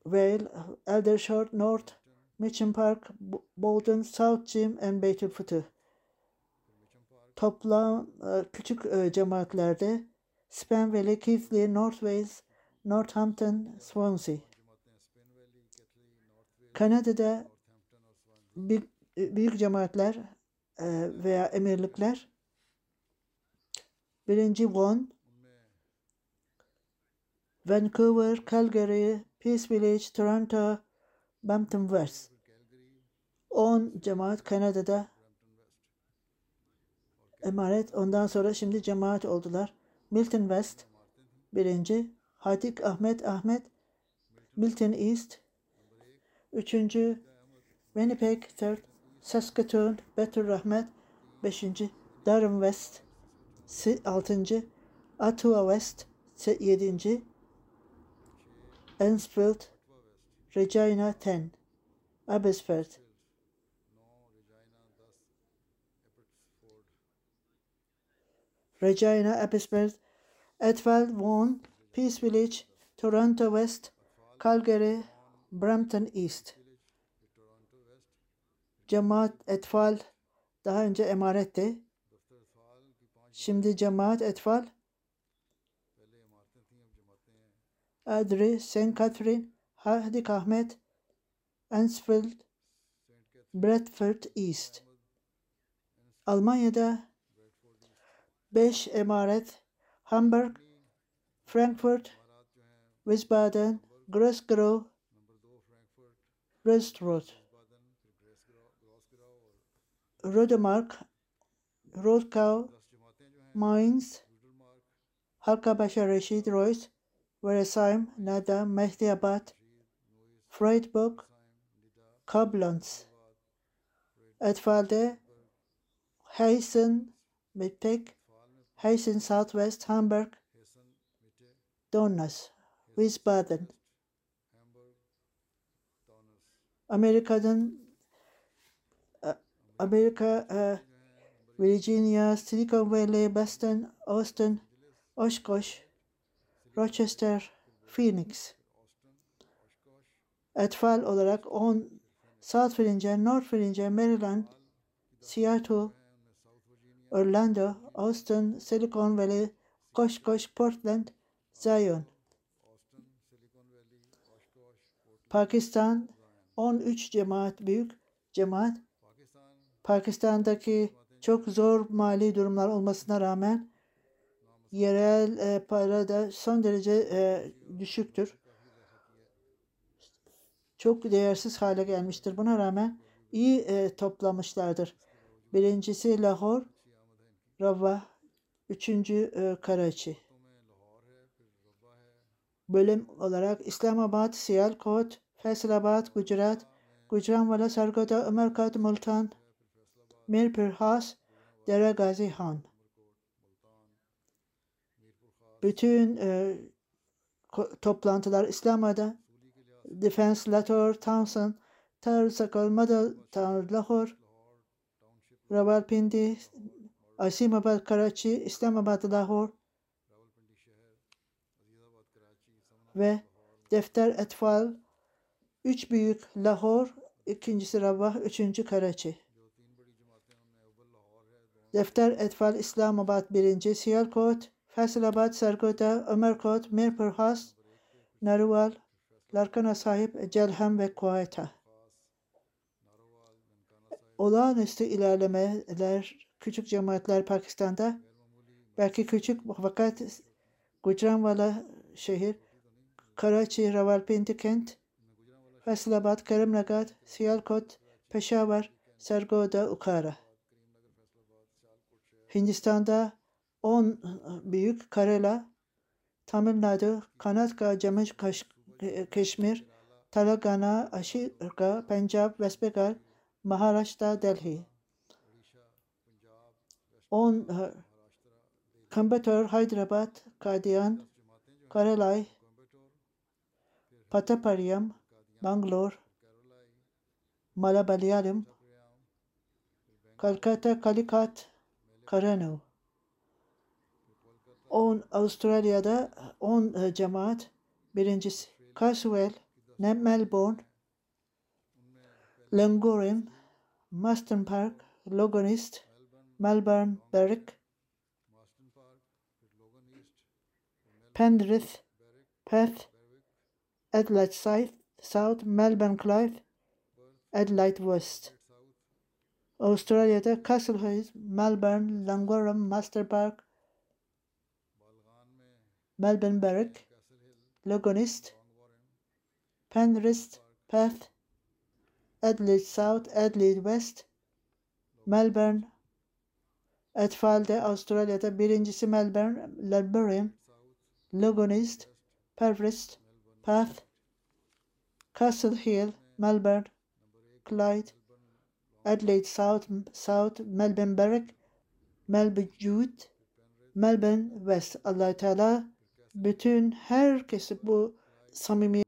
Vale, Eldershore North, Mitcham Park, Bolton, South Jim and Beytülfütüh. Toplam küçük cemaatlerde Spen Valley, Keighley, North Wales, Northampton, Swansea. Kanada'da büyük cemaatler veya emirlikler. Birinci Vaughan, Vancouver, Calgary, Peace Village, Toronto, Brampton West. 10 cemaat Kanada'da emaret. Ondan sonra şimdi cemaat oldular. Milton West birinci, Hadik Ahmet, Milton East üçüncü, Winnipeg third, Saskatoon, Betul Rahmet beşinci, Durham West altıncı, Ottawa West yedinci, Enfield, Regina 10, Abbotsford. Regina, Abbotsford, Edvald, Vaughan, Peace Village, Toronto West, Calgary, Brampton East. Cemaat Etfal daha önce emaretti. Şimdi Cemaat Etfal, Adri, St. Catherine, Hadik Ahmet, Ansfield, Bradford East. Almanya'da 5 emaret: Hamburg, Frankfurt, Wiesbaden, Grossgrau, Röstroth. Rodemark, Rothkau, Mainz, Halkabaşa, Reşid Royce, Veresheim, Nada, Mehdiabad, Freiburg, Koblenz, Etfal'de, Hessen mit Peck, Hessen Southwest, Hamburg, Donetsk, Wiesbaden. Amerika, Virginia, Silicon Valley, Boston, Austin, Oshkosh, Rochester, Phoenix. Etfal olarak South Virginia, North Virginia, Maryland, Seattle, Orlando, Austin, Silicon Valley, Oshkosh, Portland, Zion. Pakistan, 13 cemaat, büyük cemaat. Pakistan'daki çok zor mali durumlar olmasına rağmen yerel parada son derece düşüktür. Çok değersiz hale gelmiştir. Buna rağmen iyi toplamışlardır. Birincisi Lahor, Rabwah, üçüncü Karachi. Bölüm olarak İslamabad, Siyalkot, Faisalabad, Gujarat, Gujranwala, Sargodha, Umerkot, Multan, Mirpur Khas, Dera Ghazi Han. Bütün toplantılar İslamabad'da. Defense, Lator, Townsend, Tarsakal, Madal, Lahor, Rawalpindi, Asimabad, Karachi, İslamabad, Lahor ve defter Etfal. Üç büyük Lahor, ikincisi Rabwah, üçüncü Karachi. Defter Etfal, İslamabad birinci, Siyalkot, Faisalabad, Sargodha, Umerkot, Mirpur Khas, Narwal, Larkana sahip, Celhem ve Quetta. Olağanüstü ilerlemeler, küçük cemaatler Pakistan'da, belki küçük fakat Gujranwala şehir, Karachi, Rawalpindi kent, Faisalabad, Karimnagar, Siyalkot, Peshawar, Sargodha, Ukara. Hindistan'da 10 büyük Kerala, Tamil Nadu, Karnataka, Jammu Keşmir, Telangana, Ashika, Pencab, West Bengal, Maharashtra, Delhi. 10 Coimbatore, Hyderabad, Kadian, Kerala, Patapariyam, Bangalore, Malabalayalım, Kolkata, Calicut, Karanu. 10 Avustralya'da 10 cemaat. Birincisi Caswell, Melbourne, Longorin, Marston Park, Logan East, Melbourne, Berwick, Penrith, Perth, Adelaide South, Melbourne Clive, Adelaide West. Avustralya'da Castlehurst, Melbourne, Longorin, Marston Park, Melbourne Berwick, Logan East, Penrith, Perth, Adelaide South, Adelaide West, Melbourne. Etfal'de Avustralya'da birincisi Melbourne, Melbourne, Logan East, Penrith, Perth, Castle Hill, Melbourne, Clyde, Adelaide South, Melbourne Berwick, Melbourne Jude, Melbourne West. Allah-u Teala bütün herkesi bu samimi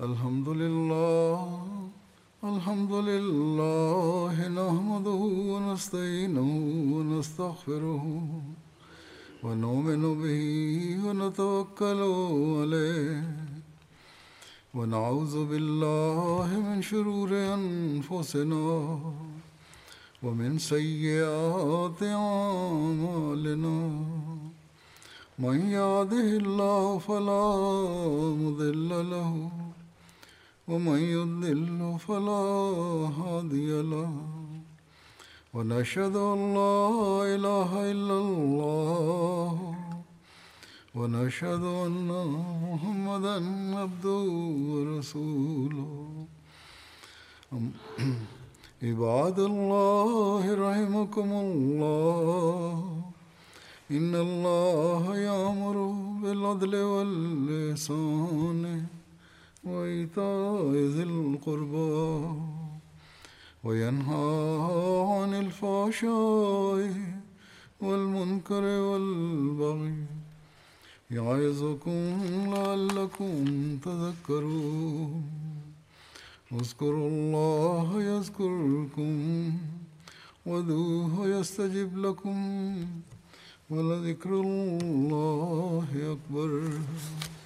Alhamdulillah, nahmaduhu wa nasta'inuhu wa nastaghfiruhu wa nu'minu bihi wa natawakkalu alayhi wa na'udhu billahi min shururi anfusina wa min sayyiati a'malina. Man yahdihi Allahu fala mudilla lahu ومن يضلل فلا هادي له ونشهد أن لا إله إلا الله ونشهد أن محمدا عبده ورسوله عباد الله رحمكم الله إن الله يأمر بالعدل والإحسان وإيتاء ذي القربى وينهى عن الفحشاء والمنكر والبغي يعظكم لعلكم تذكرون اذكروا الله يذكركم وادعوه يستجب لكم ولذكر الله أكبر.